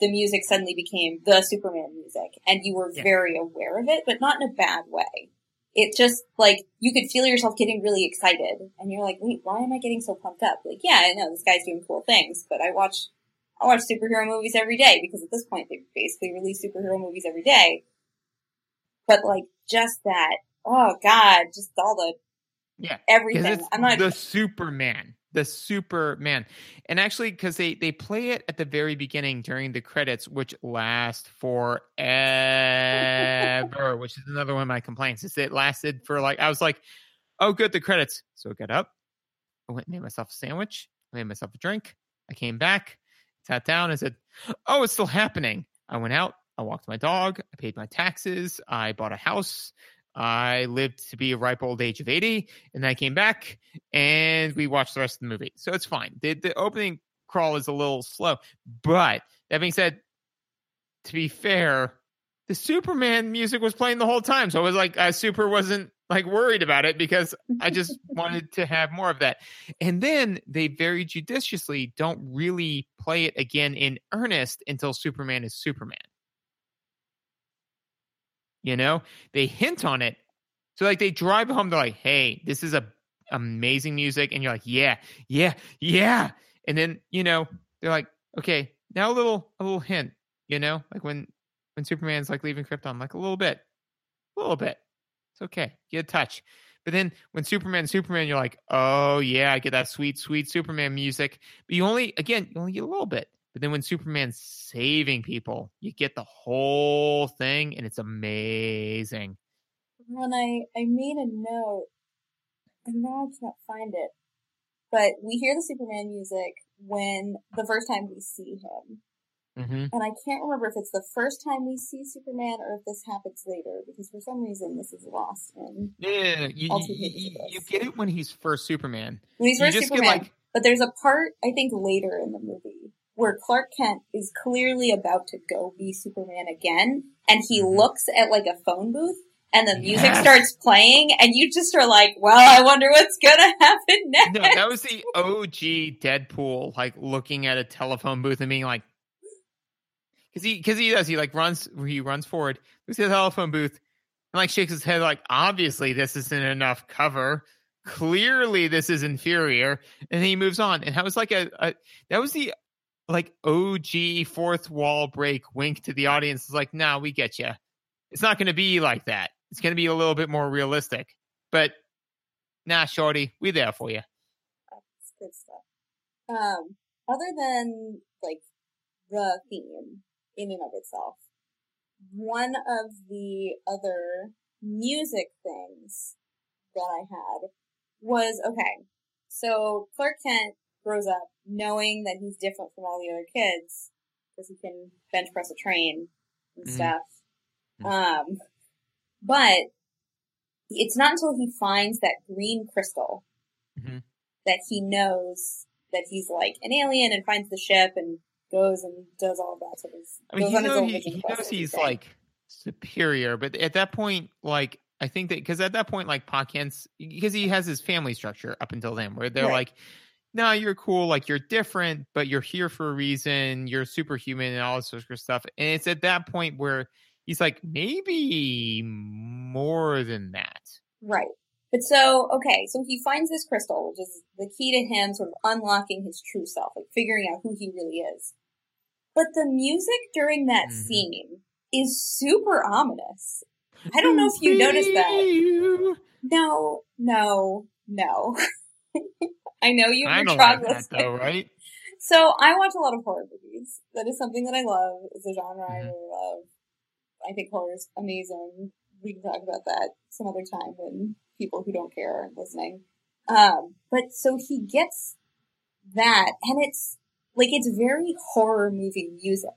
the music suddenly became the Superman music. And you were yeah. very aware of it, but not in a bad way. it just, like, you could feel yourself getting really excited. And you're like, wait, why am I getting so pumped up? Like, yeah, I know this guy's doing cool things, but I watch, I watch superhero movies every day, because at this point they basically release superhero movies every day. But, like, just that, oh, God, just all the, yeah, everything. I'm not the Superman. The Superman. And actually, because they, they play it at the very beginning during the credits, which last forever, which is another one of my complaints. Is it lasted for like, I was like, oh, good, the credits. So I got up, I went and made myself a sandwich, I made myself a drink. I came back, sat down, and said, oh, it's still happening. I went out, I walked my dog, I paid my taxes, I bought a house. I lived to be a ripe old age of eighty, and I came back, and we watched the rest of the movie. So it's fine. The, the opening crawl is a little slow, but that being said, to be fair, the Superman music was playing the whole time, so I was like, I super wasn't like worried about it, because I just wanted to have more of that. And then they very judiciously don't really play it again in earnest until Superman is Superman. You know, they hint on it. So like they drive home, they're like, hey, this is a amazing music. And you're like, yeah, yeah, yeah. And then, you know, they're like, okay, now a little, a little hint, you know, like when, when Superman's like leaving Krypton, like a little bit, a little bit. It's okay. Get a touch. But then when Superman, Superman, you're like, oh yeah, I get that sweet, sweet Superman music. But you only, again, you only get a little bit. But then when Superman's saving people, you get the whole thing, and it's amazing. When I, I made a note, and now I can't find it, but we hear the Superman music when the first time we see him. Mm-hmm. And I can't remember if it's the first time we see Superman or if this happens later, because for some reason this is lost. In no, no, no. You, you, you get it when he's first Superman. When he's first Superman. Like... But there's a part, I think, later in the movie where Clark Kent is clearly about to go be Superman again, and he looks at, like, a phone booth, and the music yes. starts playing, and you just are like, well, I wonder what's gonna happen next. No, that was the O G Deadpool, like, looking at a telephone booth and being like... Because he, cause he does, he, like, runs he runs forward, looks at the telephone booth, and, like, shakes his head, like, obviously this isn't enough cover. Clearly this is inferior. And then he moves on. And that was, like, a... a that was the... like O G fourth wall break wink to the audience. Is like, nah, we get you. It's not going to be like that. It's going to be a little bit more realistic. But nah, shorty, we there for you. That's good stuff. Um, other than like the theme in and of itself, one of the other music things that I had was okay. So Clark Kent grows up knowing that he's different from all the other kids because he can bench press a train and mm-hmm. stuff. Mm-hmm. Um, but it's not until he finds that green crystal mm-hmm. that he knows that he's like an alien and finds the ship and goes and does all of that. So I mean, goes on his own he, vision he knows he's like superior, but at that point, like, I think that because at that point, like, Pa Kent's, because he has his family structure up until then where they're right. like, no, you're cool, like, you're different, but you're here for a reason, you're superhuman and all this sort of stuff. And it's at that point where he's like, maybe more than that. Right. But so, okay, so he finds this crystal, which is the key to him sort of unlocking his true self, like figuring out who he really is. But the music during that mm-hmm. scene is super ominous. I don't know if you noticed that. No, no, no. I know you've been traumatized, though, right? So I watch a lot of horror movies. That is something that I love. It's a genre mm-hmm. I really love. I think horror is amazing. We can talk about that some other time when people who don't care are listening. Um, but so he gets that, and it's like it's very horror movie music.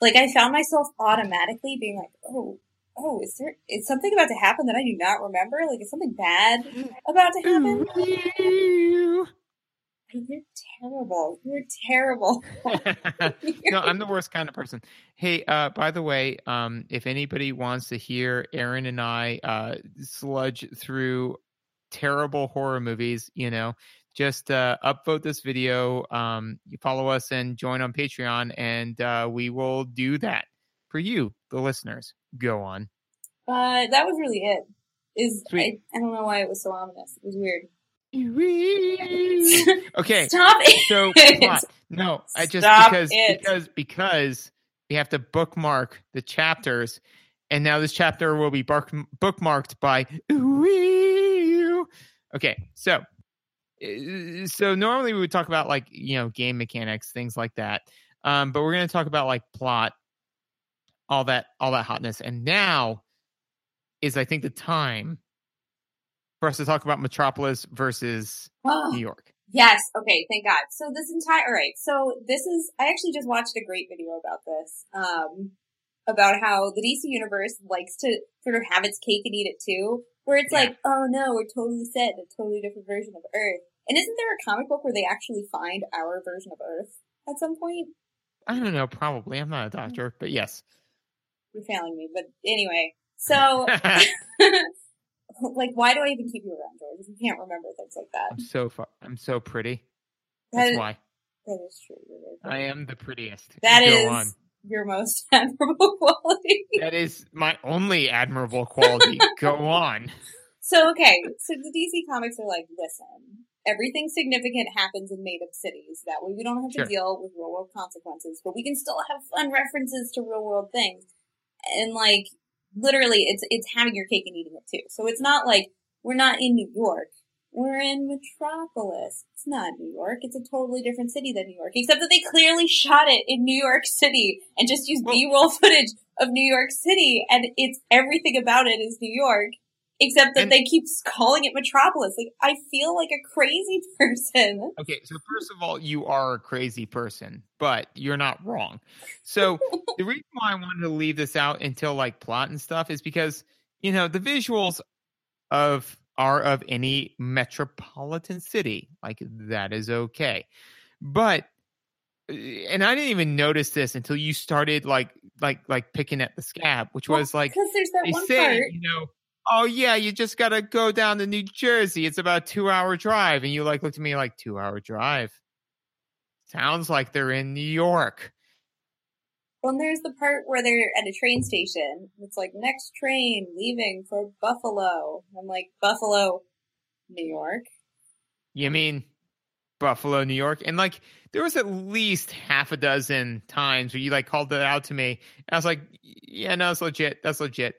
Like I found myself automatically being like, "Oh, oh, is there is something about to happen that I do not remember? Like, is something bad about to happen?" Ooh. You're terrible. You're terrible. No, I'm the worst kind of person. Hey, uh, by the way, um, if anybody wants to hear Aaron and I uh, sludge through terrible horror movies, you know, just uh, upvote this video. Um, you follow us and join on Patreon, and uh, we will do that for you, the listeners. Go on. Uh, that was really it. is I, I don't know why it was so ominous. It was weird. Okay. Stop it. So plot. No, I just Stop because it. because because we have to bookmark the chapters, and now this chapter will be bark, bookmarked by. Okay, so so normally we would talk about like you know game mechanics, things like that, um, but we're going to talk about like plot, all that all that hotness, and now is I think the time for us to talk about Metropolis versus oh, New York. Yes. Okay. Thank God. So this entire, all right. So this is, I actually just watched a great video about this, um, about how the D C universe likes to sort of have its cake and eat it too, where it's yeah. like, oh no, we're totally set in a totally different version of Earth. And isn't there a comic book where they actually find our version of Earth at some point? I don't know. Probably. I'm not a doctor, but yes. You're failing me. But anyway, so. Like, why do I even keep you around, George? Because you can't remember things like that. I'm so fu- I'm so pretty. That's that is, why. That is true. Right? I am the prettiest. That Go is on. Your most admirable quality. That is my only admirable quality. Go on. So, okay. So the D C comics are like, listen, everything significant happens in made-up cities. That way we don't have to sure. deal with real-world consequences, but we can still have fun references to real-world things. And, like... Literally, it's it's having your cake and eating it too. So it's not like we're not in New York. We're in Metropolis. It's not New York. It's a totally different city than New York, except that they clearly shot it in New York City and just used well, B-roll footage of New York City. And it's everything about it is New York, except that and, they keep calling it Metropolis. Like, I feel like a crazy person. Okay, so first of all, you are a crazy person, but you're not wrong. So the reason why I wanted to leave this out until like plot and stuff is because, you know, the visuals of are of any metropolitan city. Like, that is okay. But, and I didn't even notice this until you started like, like, like picking at the scab, which well, was like, because there's that they one say, part. you know, oh, yeah, you just got to go down to New Jersey. It's about a two-hour drive. And you, like, looked at me like, two-hour drive? Sounds like they're in New York. Well, and there's the part where they're at a train station. It's like, next train leaving for Buffalo. I'm like, Buffalo, New York? You mean Buffalo, New York? And, like, there was at least half a dozen times where you, like, called that out to me. And I was like, yeah, no, that's legit. That's legit.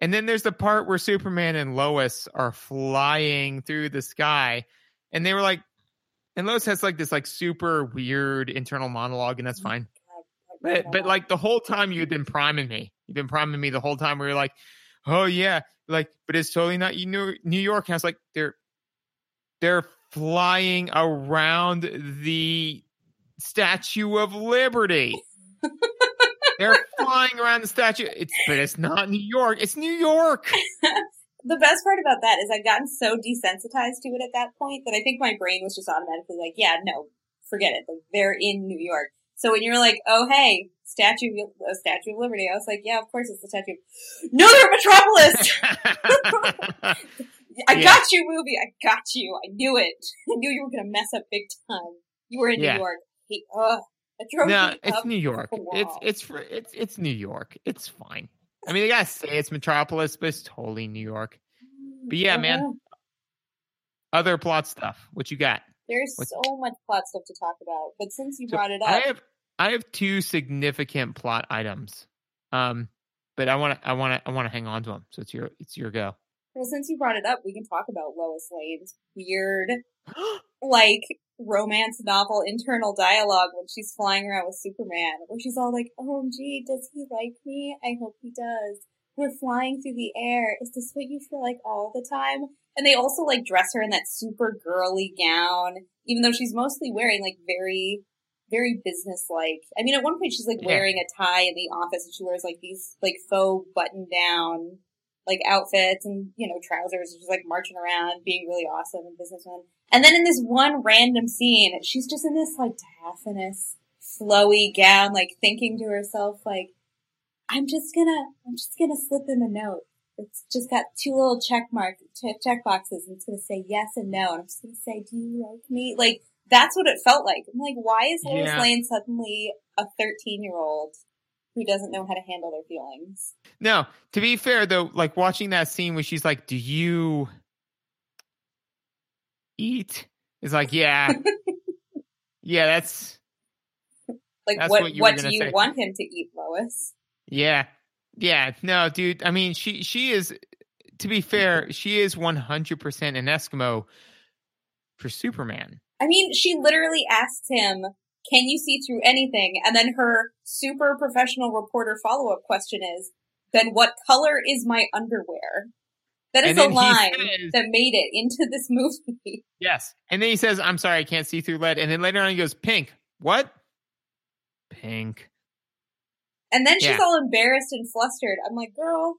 And then there's the part where Superman and Lois are flying through the sky. And they were like, and Lois has like this like super weird internal monologue, and that's fine. But but like the whole time you've been priming me. You've been priming me the whole time where you're like, oh yeah, like, but it's totally not New York. And I was like, they're they're flying around the Statue of Liberty. They're flying around the statue. It's, but it's not New York. It's New York. The best part about that is I've gotten so desensitized to it at that point that I think my brain was just automatically like, yeah, no, forget it. Like, they're in New York. So when you're like, oh, hey, Statue uh, Statue of Liberty, I was like, yeah, of course it's the Statue of... No, they're Metropolis! I yeah. got you, movie. I got you. I knew it. I knew you were going to mess up big time. You were in yeah. New York. Hey, ugh. No, it's New York. It's it's it's it's New York. It's fine. I mean, they gotta say it's Metropolis, but it's totally New York. But yeah, uh-huh. man. Other plot stuff. What you got? There's What's... so much plot stuff to talk about. But since you so brought it up, I have I have two significant plot items. Um, but I want to I want to I want to hang on to them. So it's your it's your go. Well, since you brought it up, we can talk about Lois Lane's weird, like, romance novel internal dialogue when she's flying around with Superman, where she's all like, O M G, does he like me? I hope he does. We're flying through the air. Is this what you feel like all the time? And they also, like, dress her in that super girly gown, even though she's mostly wearing, like, very, very business-like. I mean, at one point she's, like, yeah. wearing a tie in the office, and she wears, like, these, like, faux button-down, like, outfits and, you know, trousers, just like marching around, being really awesome and businesswoman. And then in this one random scene, she's just in this like diaphanous, flowy gown, like thinking to herself, like, I'm just gonna, I'm just gonna slip him a note. It's just got two little check marks, ch- check boxes, and it's gonna say yes and no. And I'm just gonna say, do you like me? Like, that's what it felt like. I'm like, why is Lois yeah. Lane suddenly a thirteen year old who doesn't know how to handle their feelings. No, to be fair, though, like watching that scene where she's like, do you eat? It's like, yeah. Yeah, that's... Like, that's what, what, you what do you say. Want him to eat, Lois? Yeah. Yeah, no, dude. I mean, she, she is... To be fair, she is one hundred percent an Eskimo for Superman. I mean, she literally asked him, can you see through anything? And then her super professional reporter follow-up question is, then what color is my underwear? That is a line says, that made it into this movie. Yes. And then he says, I'm sorry, I can't see through lead. And then later on he goes, pink. What? Pink. And then yeah. she's all embarrassed and flustered. I'm like, girl...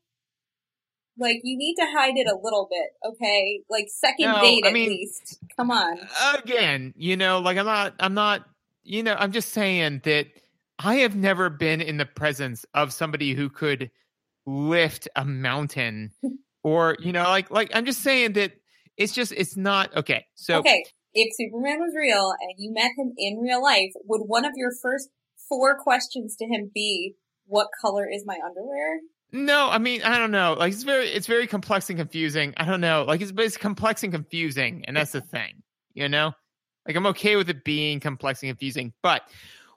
Like, you need to hide it a little bit, okay? Like, second no, date I at mean, least. Come on. Again, you know, like, I'm not, I'm not, you know, I'm just saying that I have never been in the presence of somebody who could lift a mountain or, you know, like, like, I'm just saying that it's just, it's not, okay. So, okay, if Superman was real and you met him in real life, would one of your first four questions to him be, what color is my underwear? No, I mean, I don't know. Like, it's very, it's very complex and confusing. I don't know. Like, it's, but it's complex and confusing, and that's the thing, you know. Like, I'm okay with it being complex and confusing, but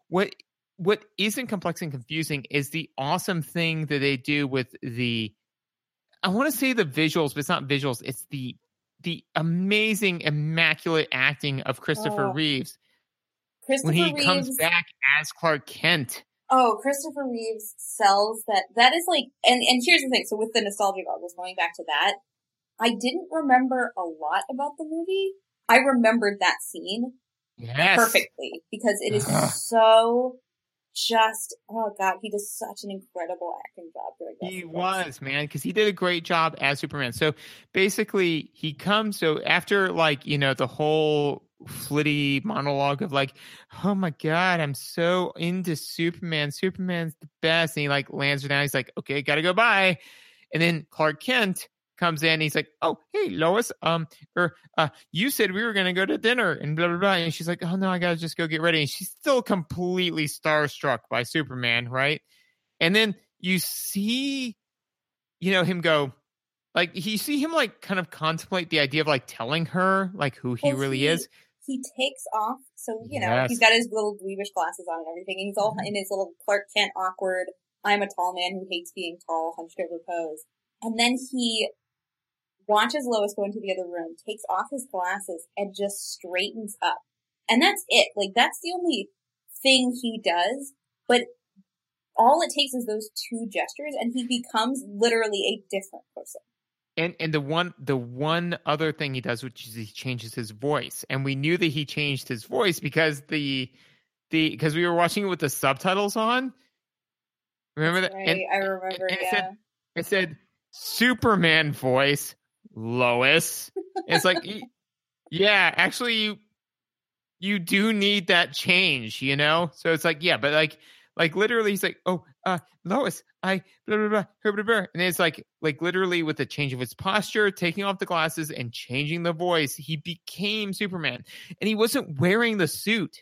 what, what isn't complex and confusing is the awesome thing that they do with the, I want to say the visuals, but it's not visuals. It's the, the amazing, immaculate acting of Christopher oh. Reeves Christopher when he Reeves. comes back as Clark Kent. Oh, Christopher Reeves sells that. That is like, and, and here's the thing. So with the nostalgia goggles, going back to that, I didn't remember a lot about the movie. I remembered that scene yes. perfectly because it is Ugh. so just, oh God, he does such an incredible acting job. During that he was, man, because he did a great job as Superman. So basically he comes, so after like, you know, the whole... flitty monologue of like, oh my God, I'm so into Superman. Superman's the best. And he like lands her down. He's like, okay, gotta go bye. And then Clark Kent comes in. And he's like, oh, hey, Lois, um, or uh, you said we were gonna go to dinner and blah, blah, blah. And she's like, oh no, I gotta just go get ready. And she's still completely starstruck by Superman, right? And then you see, you know, him go, like, you see him like kind of contemplate the idea of like telling her like who he really he, is. He takes off, so, you know, yes. he's got his little dweebish glasses on and everything, and he's all in his little Clark Kent awkward, I'm a tall man who hates being tall, hunched over pose. And then he watches Lois go into the other room, takes off his glasses, and just straightens up. And that's it. Like, that's the only thing he does, but all it takes is those two gestures, and he becomes literally a different person. And and the one the one other thing he does, which is he changes his voice, and we knew that he changed his voice because the the because we were watching it with the subtitles on. Remember That's that? Right, and, I remember. And yeah, it said, it said Superman voice Lois. And it's like, yeah, actually, you you do need that change, you know. So it's like, yeah, but like like literally, he's like, oh. Uh, Lois, I blah blah blah, blah blah blah, and it's like, like literally with the change of his posture, taking off the glasses and changing the voice, he became Superman, and he wasn't wearing the suit;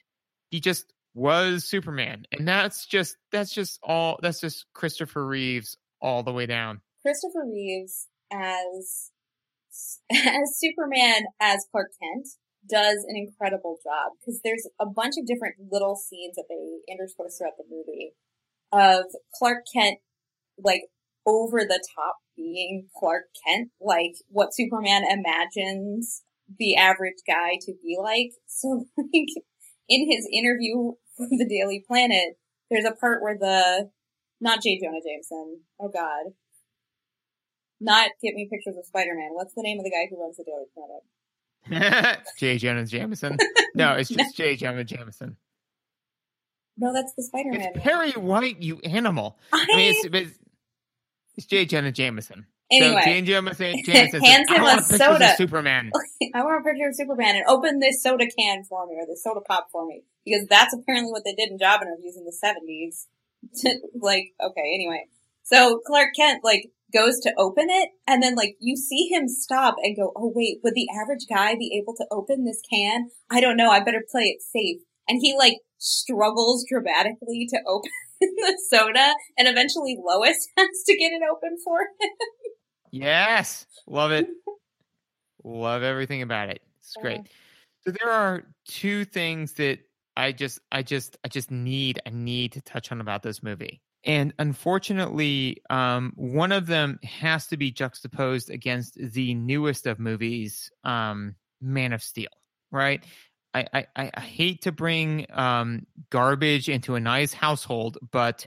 he just was Superman, and that's just that's just all that's just Christopher Reeves all the way down. Christopher Reeves as as Superman as Clark Kent does an incredible job because there's a bunch of different little scenes that they intersperse throughout the movie. Of Clark Kent, like, over the top being Clark Kent, like, what Superman imagines the average guy to be like. So, like, in his interview for the Daily Planet, there's a part where the, not J. Jonah Jameson, oh god, not get me pictures of Spider-Man, what's the name of the guy who runs the Daily Planet? J. Jonah Jameson? No, it's just J. Jonah Jameson. No, that's the Spider-Man. It's Perry White, you animal. I, I mean, it's, it's, it's J. Jonah Jameson. Anyway. So J. Jonah Jameson hands him a soda. Superman. I want a picture of Superman and open this soda can for me or the soda pop for me. Because that's apparently what they did in job interviews in the seventies. Like, okay, anyway. So Clark Kent, like, goes to open it and then, like, you see him stop and go, oh, wait, would the average guy be able to open this can? I don't know. I better play it safe. And he, like, struggles dramatically to open in the soda, and eventually Lois has to get it open for him. Yes. Love it. Love everything about it. It's great. So there are two things that I just, I just, I just need, I need to touch on about this movie. And unfortunately, um, one of them has to be juxtaposed against the newest of movies, um, Man of Steel, right? I, I, I hate to bring um, garbage into a nice household, but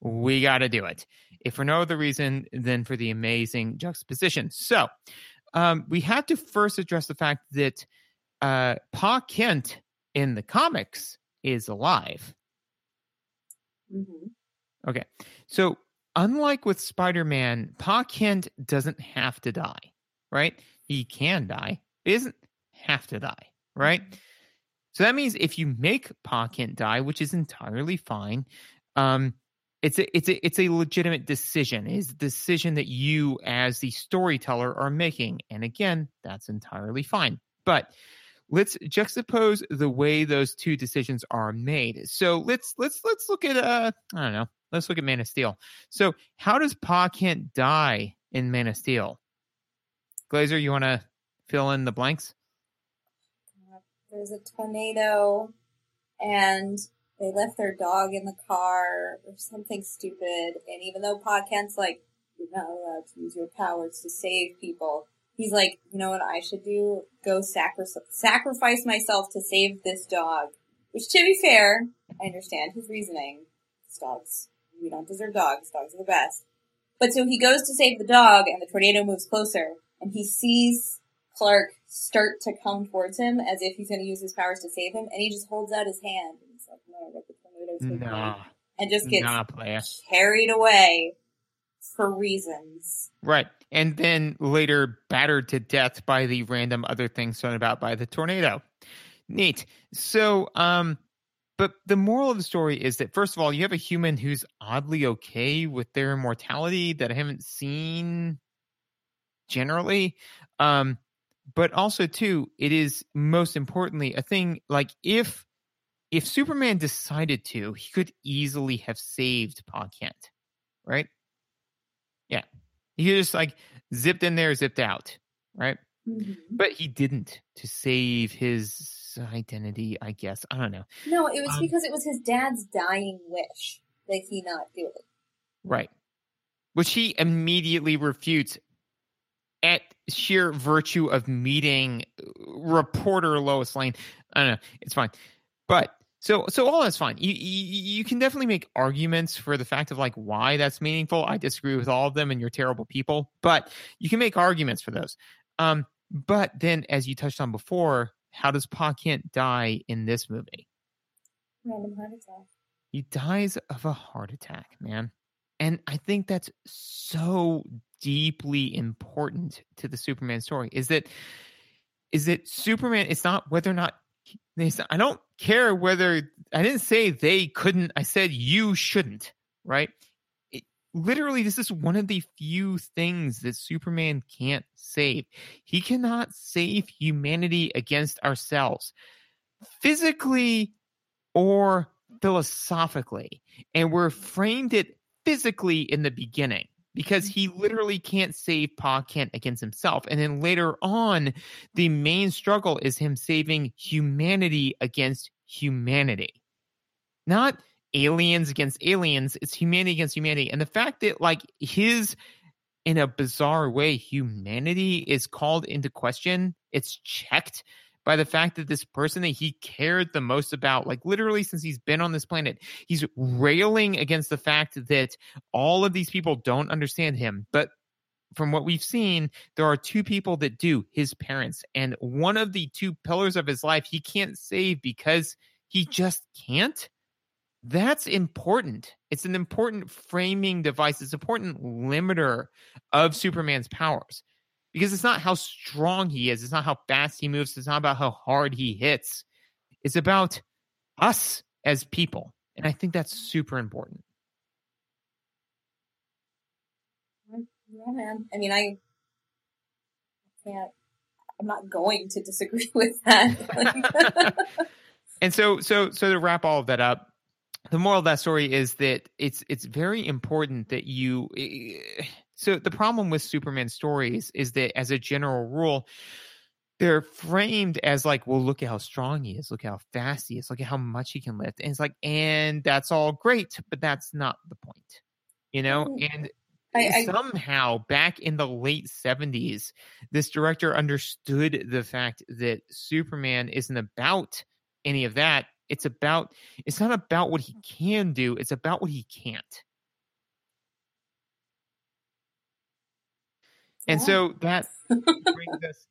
we got to do it. If for no other reason than for the amazing juxtaposition. So um, we have to first address the fact that uh, Pa Kent in the comics is alive. Mm-hmm. Okay. So unlike with Spider-Man, Pa Kent doesn't have to die, right? He can die. He doesn't have to die, right? So that means if you make Pa Kent die, which is entirely fine, um, it's a it's a it's a legitimate decision. It's a decision that you as the storyteller are making. And again, that's entirely fine. But let's juxtapose the way those two decisions are made. So let's let's let's look at uh I don't know, let's look at Man of Steel. So how does Pa Kent die in Man of Steel? Glazer, you wanna fill in the blanks? There's a tornado and they left their dog in the car or something stupid. And even though Pa Kent's like, you're not allowed to use your powers to save people, he's like, you know what I should do? Go sacri- sacrifice myself to save this dog. Which, to be fair, I understand his reasoning. It's dogs. We don't deserve dogs. Dogs are the best. But so he goes to save the dog and the tornado moves closer and he sees Clark start to come towards him as if he's going to use his powers to save him, and he just holds out his hand and he's like, no, let the tornadoes take nah. me. And just gets nah, carried away for reasons. Right. And then later battered to death by the random other things thrown about by the tornado. Neat. So, um, but the moral of the story is that, first of all, you have a human who's oddly okay with their immortality that I haven't seen generally. Um, But also, too, it is most importantly a thing like if if Superman decided to, he could easily have saved Pa Kent, right? Yeah. He could just like zipped in there, zipped out, right? Mm-hmm. But he didn't to save his identity, I guess. I don't know. No, it was um, because it was his dad's dying wish that he not do it. Right. Which he immediately refutes at sheer virtue of meeting reporter Lois Lane. I don't know. It's fine. But so, so all that's fine. You, you, you can definitely make arguments for the fact of like why that's meaningful. I disagree with all of them and you're terrible people, but you can make arguments for those. Um, but then as you touched on before, how does Pa Kent die in this movie? Random heart attack. He dies of a heart attack, man. And I think that's so deeply important to the Superman story is that is that Superman, it's not whether or not, it's not, I don't care whether, I didn't say they couldn't, I said you shouldn't, right? It, literally, this is one of the few things that Superman can't save. He cannot save humanity against ourselves, physically or philosophically. And we're framed it physically in the beginning, because he literally can't save Pa Kent against himself. And then later on, the main struggle is him saving humanity against humanity. Not aliens against aliens. It's humanity against humanity. And the fact that, like, his, in a bizarre way, humanity is called into question, it's checked by the fact that this person that he cared the most about, like literally since he's been on this planet, he's railing against the fact that all of these people don't understand him. But from what we've seen, there are two people that do, his parents. And one of the two pillars of his life he can't save because he just can't. That's important. It's an important framing device. It's an important limiter of Superman's powers. Because it's not how strong he is. It's not how fast he moves. It's not about how hard he hits. It's about us as people. And I think that's super important. Yeah, man. I mean, I can't, I'm not going to disagree with that. And so, so, so to wrap all of that up, the moral of that story is that it's it's very important that you... So the problem with Superman stories is that, as a general rule, they're framed as like, well, look at how strong he is. Look how fast he is. Look at how much he can lift. And it's like, and that's all great, but that's not the point, you know? And I, I, somehow back in the late seventies, this director understood the fact that Superman isn't about any of that. It's about, it's not about what he can do. It's about what he can't. And so that brings us,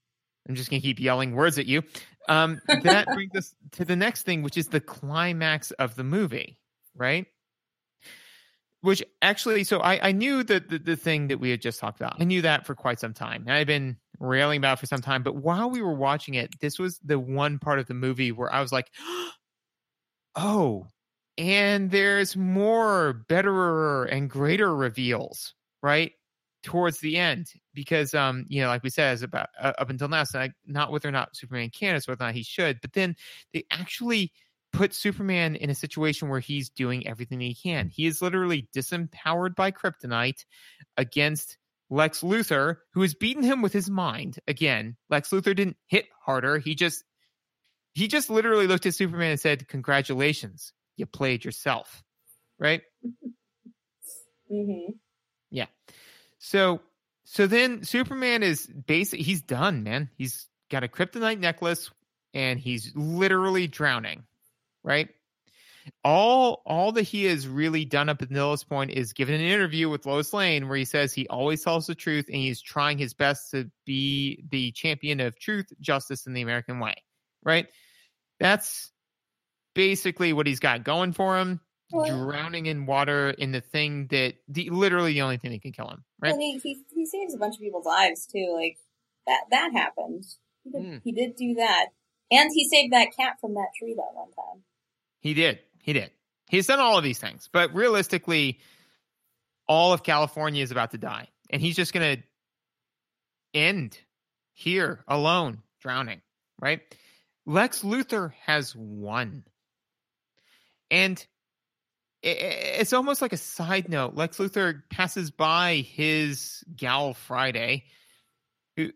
I'm just going to keep yelling words at you. Um, that brings us to the next thing, which is the climax of the movie, right? Which actually, so I, I knew that the, the thing that we had just talked about, I knew that for quite some time. I've been railing about it for some time, but while we were watching it, this was the one part of the movie where I was like, oh, and there's more, betterer, and greater reveals, right? Towards the end, because um you know, like we said, as about uh, up until now, so like, not whether or not Superman can, it's whether or not he should, but then they actually put Superman in a situation where he's doing everything he can. He is literally disempowered by kryptonite against Lex Luthor, who has beaten him with his mind. Again, Lex Luthor didn't hit harder, he just he just literally looked at Superman and said, congratulations, you played yourself, right? Mm-hmm. Yeah. So so then Superman is basically, he's done, man. He's got a kryptonite necklace and he's literally drowning, right? All all that he has really done up until this point is given an interview with Lois Lane where he says he always tells the truth and he's trying his best to be the champion of truth, justice, and the American way, right? That's basically what he's got going for him. Drowning in water in the thing that the literally the only thing that can kill him, right? And he, he he saves a bunch of people's lives too. Like that that happened. He did, mm. he did do that, and he saved that cat from that tree that one time. He did. He did. He's done all of these things, but realistically, all of California is about to die, and he's just going to end here alone, drowning. Right? Lex Luthor has won, and it's almost like a side note. Lex Luthor passes by his gal Friday, who,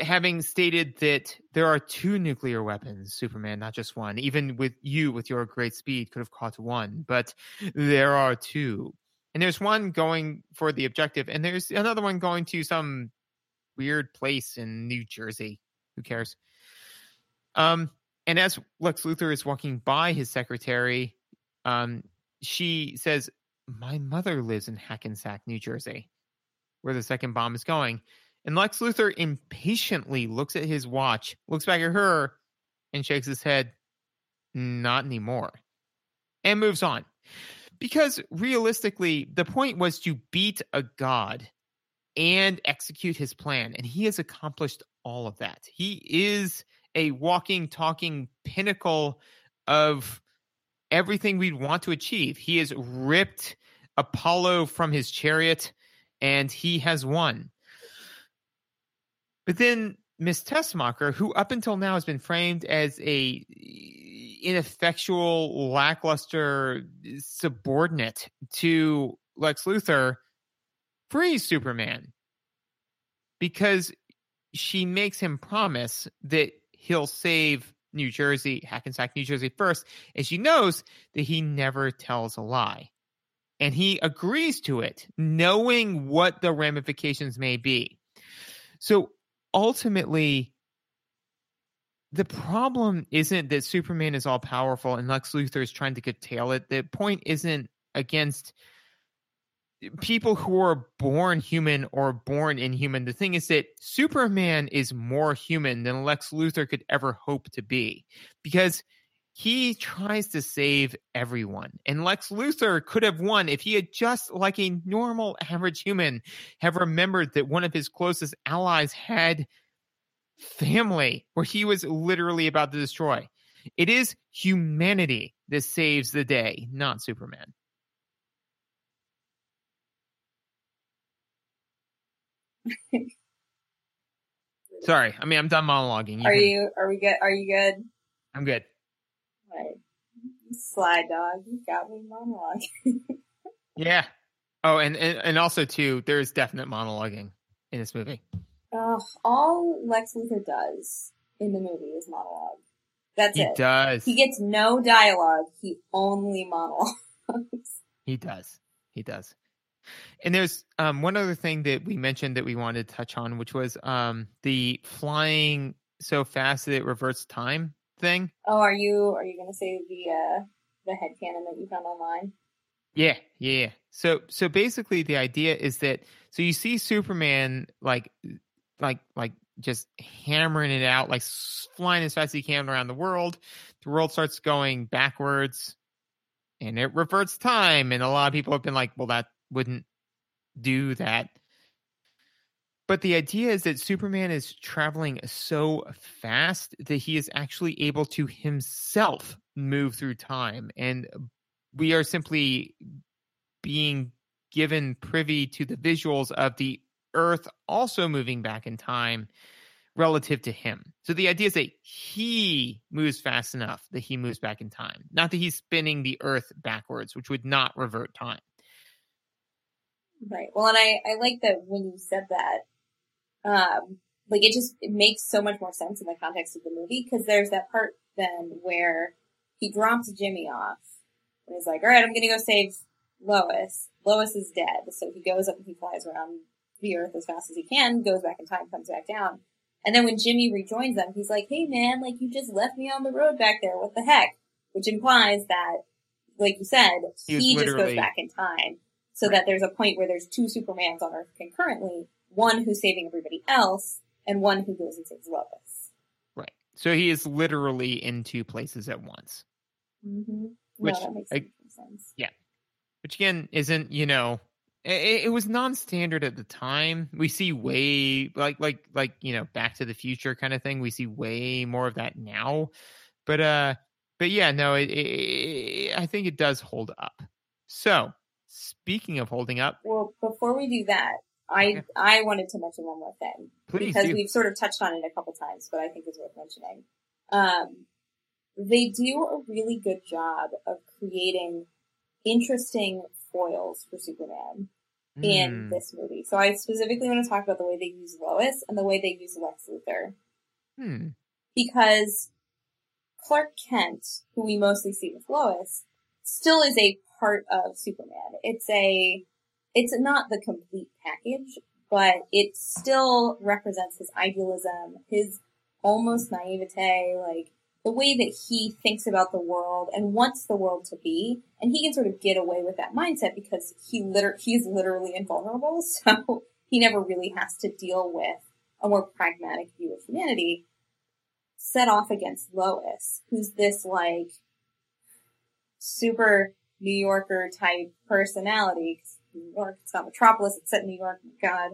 having stated that there are two nuclear weapons, Superman, not just one. Even with you, with your great speed, could have caught one, but there are two. And there's one going for the objective, and there's another one going to some weird place in New Jersey. Who cares? Um, and as Lex Luthor is walking by his secretary, um, she says, my mother lives in Hackensack, New Jersey, where the second bomb is going. And Lex Luthor impatiently looks at his watch, looks back at her, and shakes his head, not anymore, and moves on. Because realistically, the point was to beat a god and execute his plan. And he has accomplished all of that. He is a walking, talking pinnacle of everything we'd want to achieve. He has ripped Apollo from his chariot, and he has won. But then Miss Tessmacher, who up until now has been framed as a ineffectual, lackluster subordinate to Lex Luthor, frees Superman because she makes him promise that he'll save New Jersey, Hackensack, New Jersey first, and she knows that he never tells a lie. And he agrees to it, knowing what the ramifications may be. So ultimately, the problem isn't that Superman is all powerful and Lex Luthor is trying to curtail it. The point isn't against people who are born human or born inhuman. The thing is that Superman is more human than Lex Luthor could ever hope to be, because he tries to save everyone. And Lex Luthor could have won if he had, just like a normal average human, have remembered that one of his closest allies had family where he was literally about to destroy. It is humanity that saves the day, not Superman. Sorry, I mean, I'm done monologuing. You are can... you? Are we good? Are you good? I'm good. All right. Sly Dog, you got me monologuing. Yeah. Oh, and, and, and also, too, there is definite monologuing in this movie. Uh, all Lex Luthor does in the movie is monologue. That's he it. He does. He gets no dialogue. He only monologues. He does. He does. And there's um, one other thing that we mentioned that we wanted to touch on, which was um, the flying so fast that it reverts time thing. Oh, are you are you going to say the uh, the headcanon that you found online? Yeah, yeah. So so basically the idea is that so you see Superman like like like just hammering it out, like flying as fast as he can around the world. The world starts going backwards and it reverts time. And a lot of people have been like, well, that wouldn't do that. But the idea is that Superman is traveling so fast that he is actually able to himself move through time. And we are simply being given privy to the visuals of the Earth also moving back in time relative to him. So the idea is that he moves fast enough that he moves back in time. Not that he's spinning the Earth backwards, which would not revert time. Right. Well, and I, I like that when you said that, um, like it just it makes so much more sense in the context of the movie, because there's that part then where he drops Jimmy off. And he's like, all right, I'm going to go save Lois. Lois is dead. So he goes up and he flies around the Earth as fast as he can, goes back in time, comes back down. And then when Jimmy rejoins them, he's like, hey, man, like, you just left me on the road back there. What the heck? Which implies that, like you said, he, he just goes back in time. So right. That there's a point where there's two Supermans on Earth concurrently, one who's saving everybody else, and one who goes and saves Lois. Right. So he is literally in two places at once. Mm-hmm. Which, no, that makes I, sense. Yeah. Which, again, isn't, you know, it, it was non-standard at the time. We see way, like, like, like, you know, Back to the Future kind of thing. We see way more of that now. But, uh, but yeah, no, it, it, I think it does hold up. So, speaking of holding up. Well, before we do that, I, okay. I wanted to mention one more thing. Please Because do. We've sort of touched on it a couple times, but I think it's worth mentioning. Um, They do a really good job of creating interesting foils for Superman mm. in this movie. So I specifically want to talk about the way they use Lois and the way they use Lex Luthor. Mm. Because Clark Kent, who we mostly see with Lois, still is a part of Superman. It's a, it's not the complete package, but it still represents his idealism, his almost naivete, like, the way that he thinks about the world and wants the world to be, and he can sort of get away with that mindset because he liter- he's literally invulnerable, so he never really has to deal with a more pragmatic view of humanity, set off against Lois, who's this, like, super New Yorker-type personality. New York, it's not Metropolis, it's set in New York, God.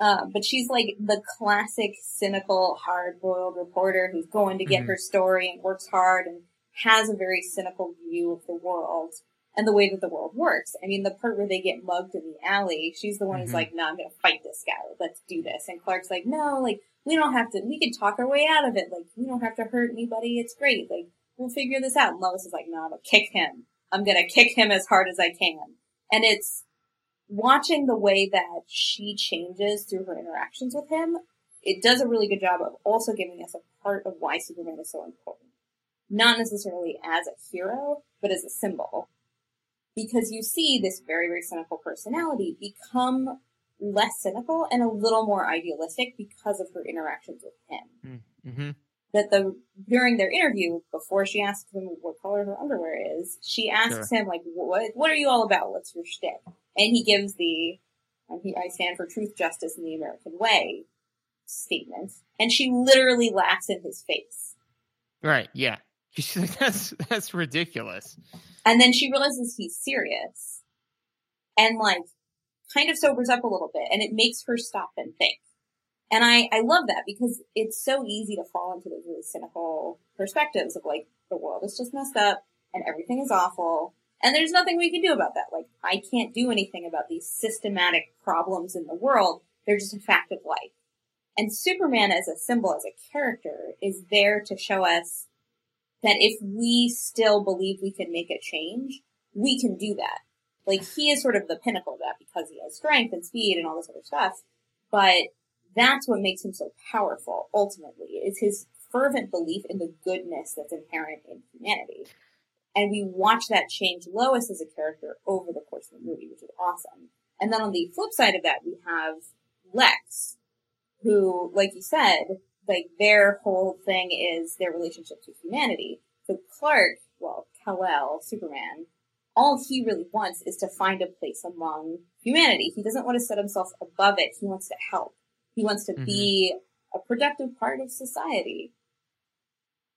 Uh, but she's like the classic cynical, hard-boiled reporter who's going to get mm-hmm. her story and works hard and has a very cynical view of the world and the way that the world works. I mean, the part where they get mugged in the alley, she's the one mm-hmm. who's like, no, nah, I'm going to fight this guy. Let's do this. And Clark's like, no, like, we don't have to, we could talk our way out of it. Like, we don't have to hurt anybody. It's great. Like, we'll figure this out. And Lois is like, no, nah, I'm going to kick him. I'm going to kick him as hard as I can. And it's, watching the way that she changes through her interactions with him, it does a really good job of also giving us a part of why Superman is so important. Not necessarily as a hero, but as a symbol. Because you see this very, very cynical personality become less cynical and a little more idealistic because of her interactions with him. Mm-hmm. That the during their interview, before she asks him what color her underwear is, she asks sure. him, like, what, what are you all about? What's your shtick? And he gives the, I stand for truth, justice, and the American way statement. And she literally laughs in his face. Right, yeah. She's like, that's, that's ridiculous. And then she realizes he's serious. And, like, kind of sobers up a little bit. And it makes her stop and think. And I, I love that because it's so easy to fall into those really cynical perspectives of, like, the world is just messed up and everything is awful. And there's nothing we can do about that. Like, I can't do anything about these systematic problems in the world. They're just a fact of life. And Superman as a symbol, as a character, is there to show us that if we still believe we can make a change, we can do that. Like, he is sort of the pinnacle of that because he has strength and speed and all this other stuff. But that's what makes him so powerful, ultimately, is his fervent belief in the goodness that's inherent in humanity. And we watch that change Lois as a character over the course of the movie, which is awesome. And then on the flip side of that, we have Lex, who, like you said, like, their whole thing is their relationship to humanity. So Clark, well, Kal-El, Superman, all he really wants is to find a place among humanity. He doesn't want to set himself above it. He wants to help. He wants to mm-hmm. be a productive part of society.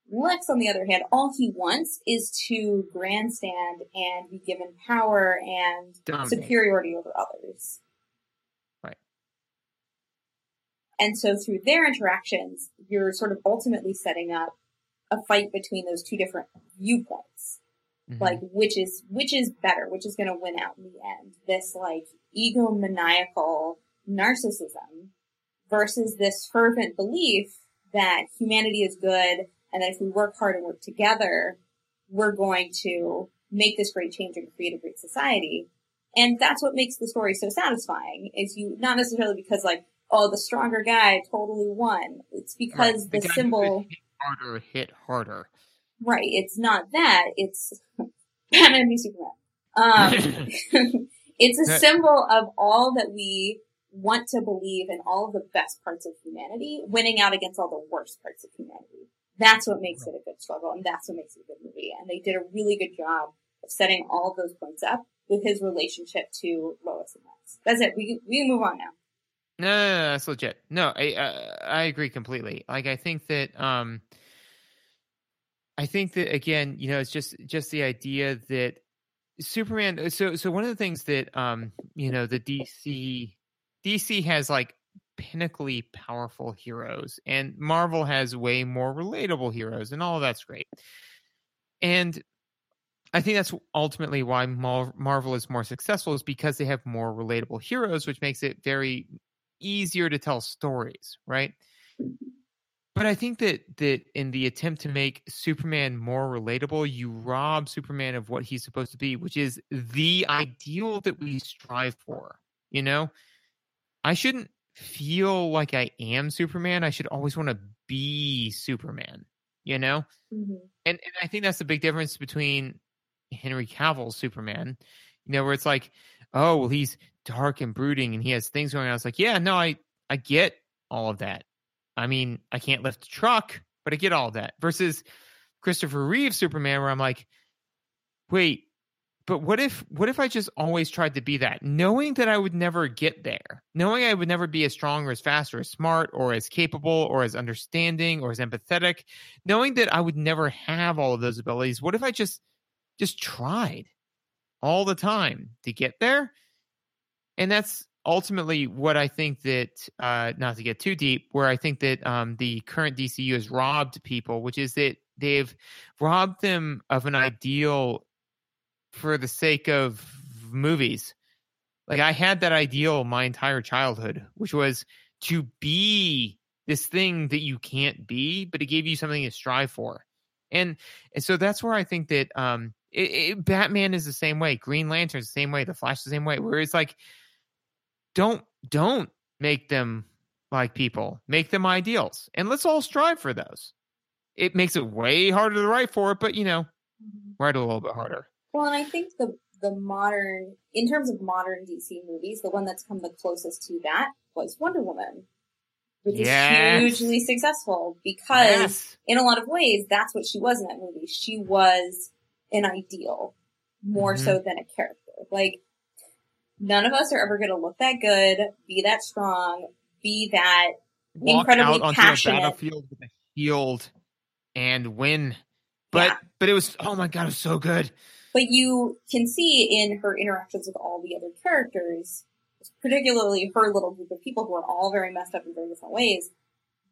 Lex, on the other hand, all he wants is to grandstand and be given power and Dominate. superiority over others. Right. And so through their interactions, you're sort of ultimately setting up a fight between those two different viewpoints. Mm-hmm. Like, which is, which is better? Which is going to win out in the end? This, like, egomaniacal narcissism versus this fervent belief that humanity is good, and that if we work hard and work together, we're going to make this great change and create a great society. And that's what makes the story so satisfying, is you, not necessarily because, like, oh, the stronger guy totally won. It's because right. the, the symbol... Hit harder, hit harder. Right, it's not that. It's Batman v Superman. Um, it's a symbol of all that we want to believe in, all of the best parts of humanity, winning out against all the worst parts of humanity. That's what makes it a good struggle, and that's what makes it a good movie. And they did a really good job of setting all of those points up with his relationship to Lois and Lex. That's it. We we move on now. No, no, no, that's legit. No, I uh, I agree completely. Like, I think that um, I think that again, you know, it's just just the idea that Superman. So so one of the things that um, you know, the D C D C has, like, pinnacly powerful heroes, and Marvel has way more relatable heroes, and all of that's great. And I think that's ultimately why Mar- Marvel is more successful, is because they have more relatable heroes, which makes it very easier to tell stories, right? But I think that that in the attempt to make Superman more relatable, you rob Superman of what he's supposed to be, which is the ideal that we strive for. You know, I shouldn't feel like I am Superman. I should always want to be Superman, you know? Mm-hmm. And, and I think that's the big difference between Henry Cavill's Superman, you know, where it's like, oh, well, he's dark and brooding and he has things going on. It's like, yeah, no, I, I get all of that. I mean, I can't lift a truck, but I get all of that. Versus Christopher Reeves Superman, where I'm like, wait, but what if what if I just always tried to be that, knowing that I would never get there, knowing I would never be as strong or as fast or as smart or as capable or as understanding or as empathetic, knowing that I would never have all of those abilities? What if I just just tried all the time to get there? And that's ultimately what I think that, uh, not to get too deep, where I think that um, the current D C U has robbed people, which is that they've robbed them of an ideal for the sake of movies. Like, I had that ideal my entire childhood, which was to be this thing that you can't be, but it gave you something to strive for. And, and so that's where I think that um, it, it, Batman is the same way. Green Lantern's the same way. The Flash is the same way, where it's like, don't, don't make them like people, make them ideals. And let's all strive for those. It makes it way harder to write for it, but, you know, write a little bit harder. Well, and I think the the modern, in terms of modern D C movies, the one that's come the closest to that was Wonder Woman, which yes. is hugely successful because yes. in a lot of ways, that's what she was in that movie. She was an ideal more mm-hmm. so than a character. Like, none of us are ever going to look that good, be that strong, be that Walk incredibly out passionate. Onto a battlefield with a shield and win. But yeah. but it was, oh my God, it was so good. But you can see in her interactions with all the other characters, particularly her little group of people who are all very messed up in very different ways,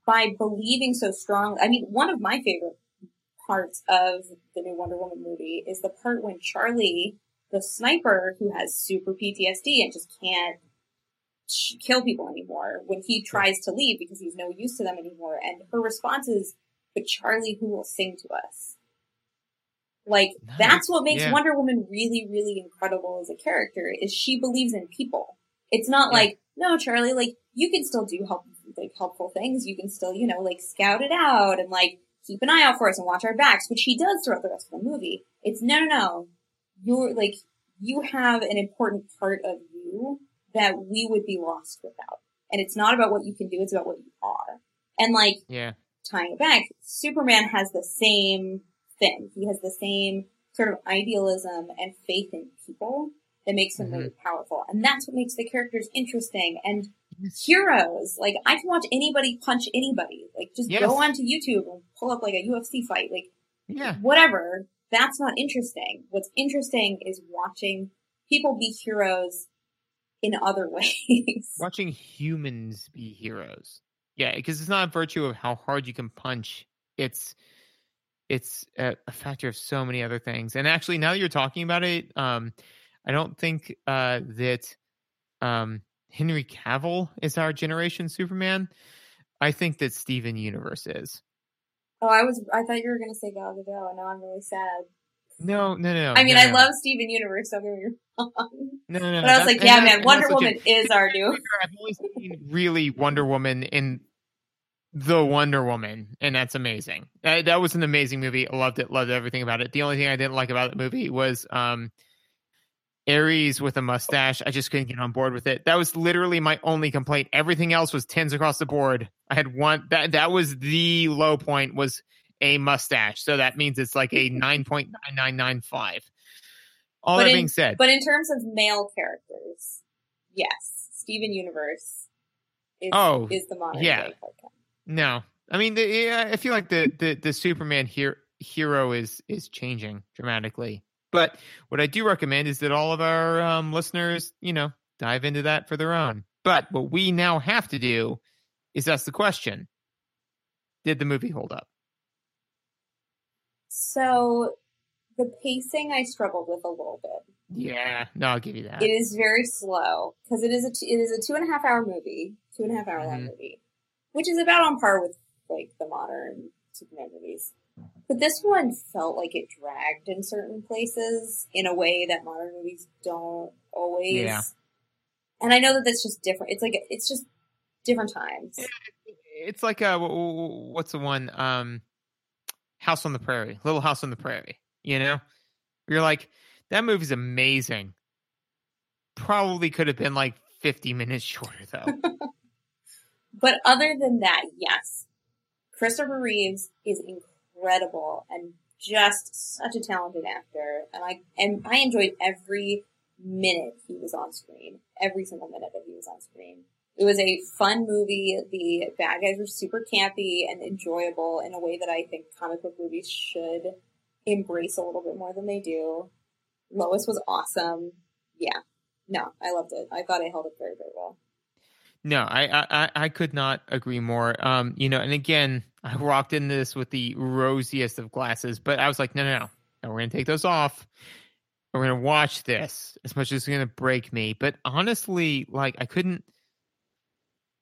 by believing so strongly. I mean, one of my favorite parts of the new Wonder Woman movie is the part when Charlie, the sniper who has super P T S D and just can't kill people anymore, when he tries to leave because he's no use to them anymore. And her response is, but Charlie, who will sing to us? Like, nice. That's what makes yeah. Wonder Woman really, really incredible as a character, is she believes in people. It's not yeah. like, no, Charlie, like, you can still do help, like, helpful things. You can still, you know, like, scout it out and, like, keep an eye out for us and watch our backs, which he does throughout the rest of the movie. It's, no, no, no. You're, like, you have an important part of you that we would be lost without. And it's not about what you can do, it's about what you are. And, like, yeah. tying it back, Superman has the same thing. He has the same sort of idealism and faith in people that makes him mm-hmm. really powerful. And that's what makes the characters interesting and yes. heroes. Like, I can watch anybody punch anybody. Like, just yes. go onto YouTube and pull up, like, a U F C fight. Like, yeah. whatever. That's not interesting. What's interesting is watching people be heroes in other ways. Watching humans be heroes. Yeah, because it's not a virtue of how hard you can punch. It's it's a, a factor of so many other things. And actually, now that you're talking about it, um, I don't think uh, that um, Henry Cavill is our generation Superman. I think that Steven Universe is. Oh, I was. I thought you were going to say Gal Gadot, and now I'm really sad. No, no, no. I mean, no, I no. love Steven Universe. Don't get me wrong. No, no, no. But I was like, yeah, man, Wonder Woman is our new. I've only seen really Wonder Woman in the Wonder Woman, and that's amazing. That, that was an amazing movie. I loved it. Loved everything about it. The only thing I didn't like about the movie was um, Ares with a mustache. I just couldn't get on board with it. That was literally my only complaint. Everything else was tens across the board. I had one that that was the low point, was a mustache. So that means it's like a nine point nine nine nine five. All but that in, being said. But in terms of male characters, yes, Steven Universe is, oh, is the modern yeah. day. No. I mean, the, yeah, I feel like the, the, the Superman he- hero is, is changing dramatically. But what I do recommend is that all of our um, listeners, you know, dive into that for their own. But what we now have to do is ask the question, did the movie hold up? So, the pacing I struggled with a little bit. Yeah, no, I'll give you that. It is very slow, because it is a it is a two and a half hour movie, two and a half hour long mm-hmm. movie, which is about on par with, like, the modern Superman movies. But this one felt like it dragged in certain places in a way that modern movies don't always. Yeah. And I know that that's just different. It's like, it's just different times. It's like, a, what's the one? Um... House on the Prairie, Little House on the Prairie, you know? You're like, that movie's amazing. Probably could have been like fifty minutes shorter, though. But other than that, yes. Christopher Reeves is incredible and just such a talented actor. And I and I enjoyed every minute he was on screen. Every single minute that he was on screen. It was a fun movie. The bad guys were super campy and enjoyable in a way that I think comic book movies should embrace a little bit more than they do. Lois was awesome. Yeah. No, I loved it. I thought I held up very, very well. No, I I, I could not agree more. Um, you know, and again, I walked into this with the rosiest of glasses, but I was like, no, no, no. no we're going to take those off. We're going to watch this as much as it's going to break me. But honestly, like, I couldn't.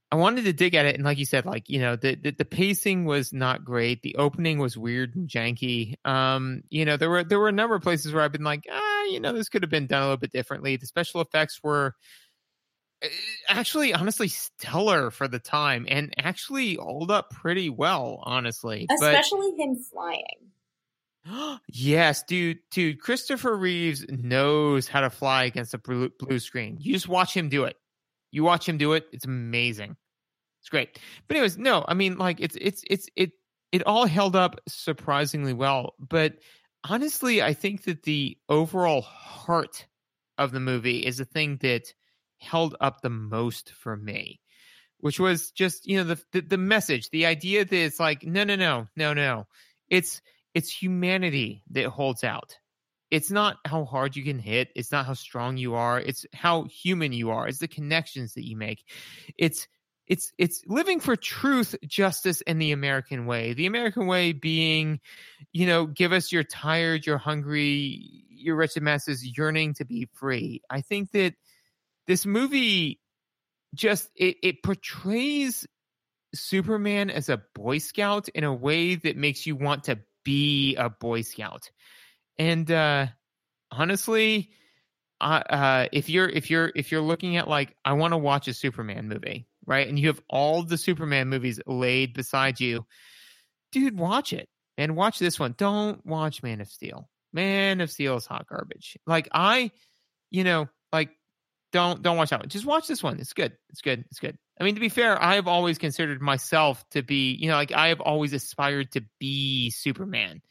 I wanted to dig at it, and like you said, like, you know, the, the, the pacing was not great. The opening was weird and janky. Um, you know, there were there were a number of places where I've been like, ah, you know, this could have been done a little bit differently. The special effects were actually, honestly, stellar for the time, and actually hold up pretty well, honestly. Especially but, him flying. Yes, dude, dude, Christopher Reeves knows how to fly against a blue, blue screen. You just watch him do it. You watch him do it. It's amazing. It's great. But anyways, no, I mean, like, it's, it's, it's, it, it all held up surprisingly well. But honestly, I think that the overall heart of the movie is the thing that held up the most for me, which was just, you know, the, the, the message, the idea that it's like, no, no, no, no, no. It's, it's humanity that holds out. It's not how hard you can hit. It's not how strong you are. It's how human you are. It's the connections that you make. It's it's it's living for truth, justice, and the American way. The American way being, you know, give us your tired, your hungry, your wretched masses yearning to be free. I think that this movie just, it, it portrays Superman as a Boy Scout in a way that makes you want to be a Boy Scout. And uh, honestly, uh, uh, if you're if you're if you're looking at like, I want to watch a Superman movie, right? And you have all the Superman movies laid beside you, dude, watch it. And watch this one. Don't watch Man of Steel. Man of Steel is hot garbage. Like I, you know, like don't don't watch that one. Just watch this one. It's good. It's good. It's good. I mean, to be fair, I have always considered myself to be, you know, like I have always aspired to be Superman.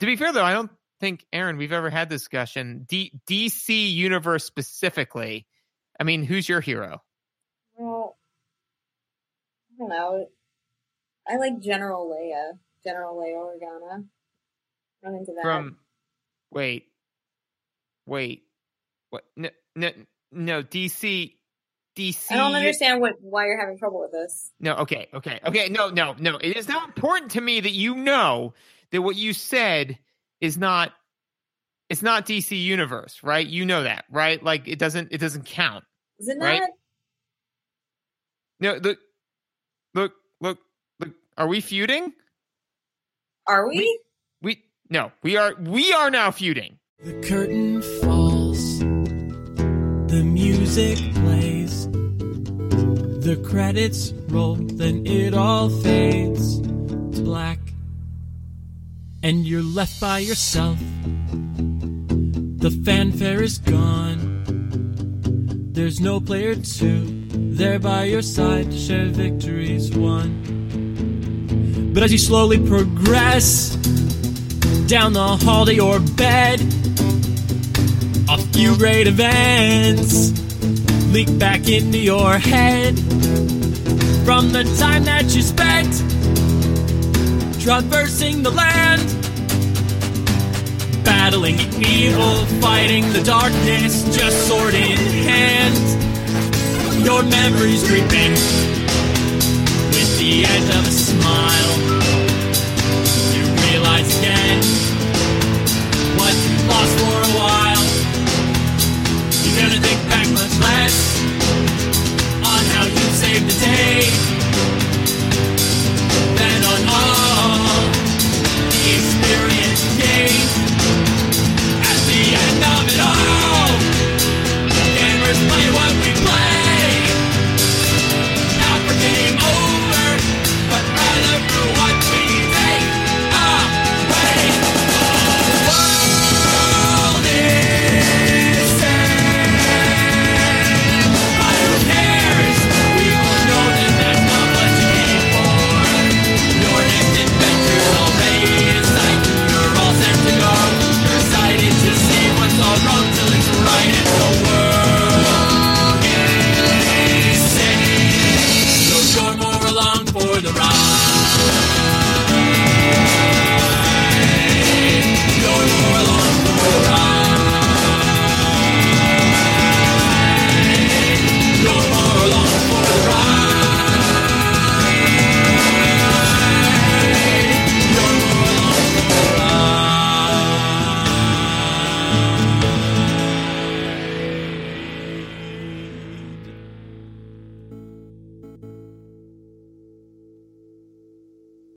To be fair, though, I don't think, Aaron, we've ever had this discussion. D- DC Universe specifically. I mean, who's your hero? Well, I don't know. I like General Leia. General Leia Organa. I'm into that. From, wait. Wait. What? No, no, no, D C... D C. I don't understand what why you're having trouble with this. No, okay, okay, okay. No, no, no. It is now important to me that you know that what you said is not it's not D C Universe, right? You know that, right? Like it doesn't it doesn't count. Is it not? Right? No, look, look, look, look. Are we feuding? Are we? we? We no, we are we are now feuding. The curtain falls, the music plays. The credits roll, then it all fades to black. And you're left by yourself. The fanfare is gone. There's no player two there by your side to share victories won. But as you slowly progress down the hall to your bed, a few great events leak back into your head from the time that you spent traversing the land, battling evil, fighting the darkness, just sword in hand. Your memories creep in with the edge of a smile.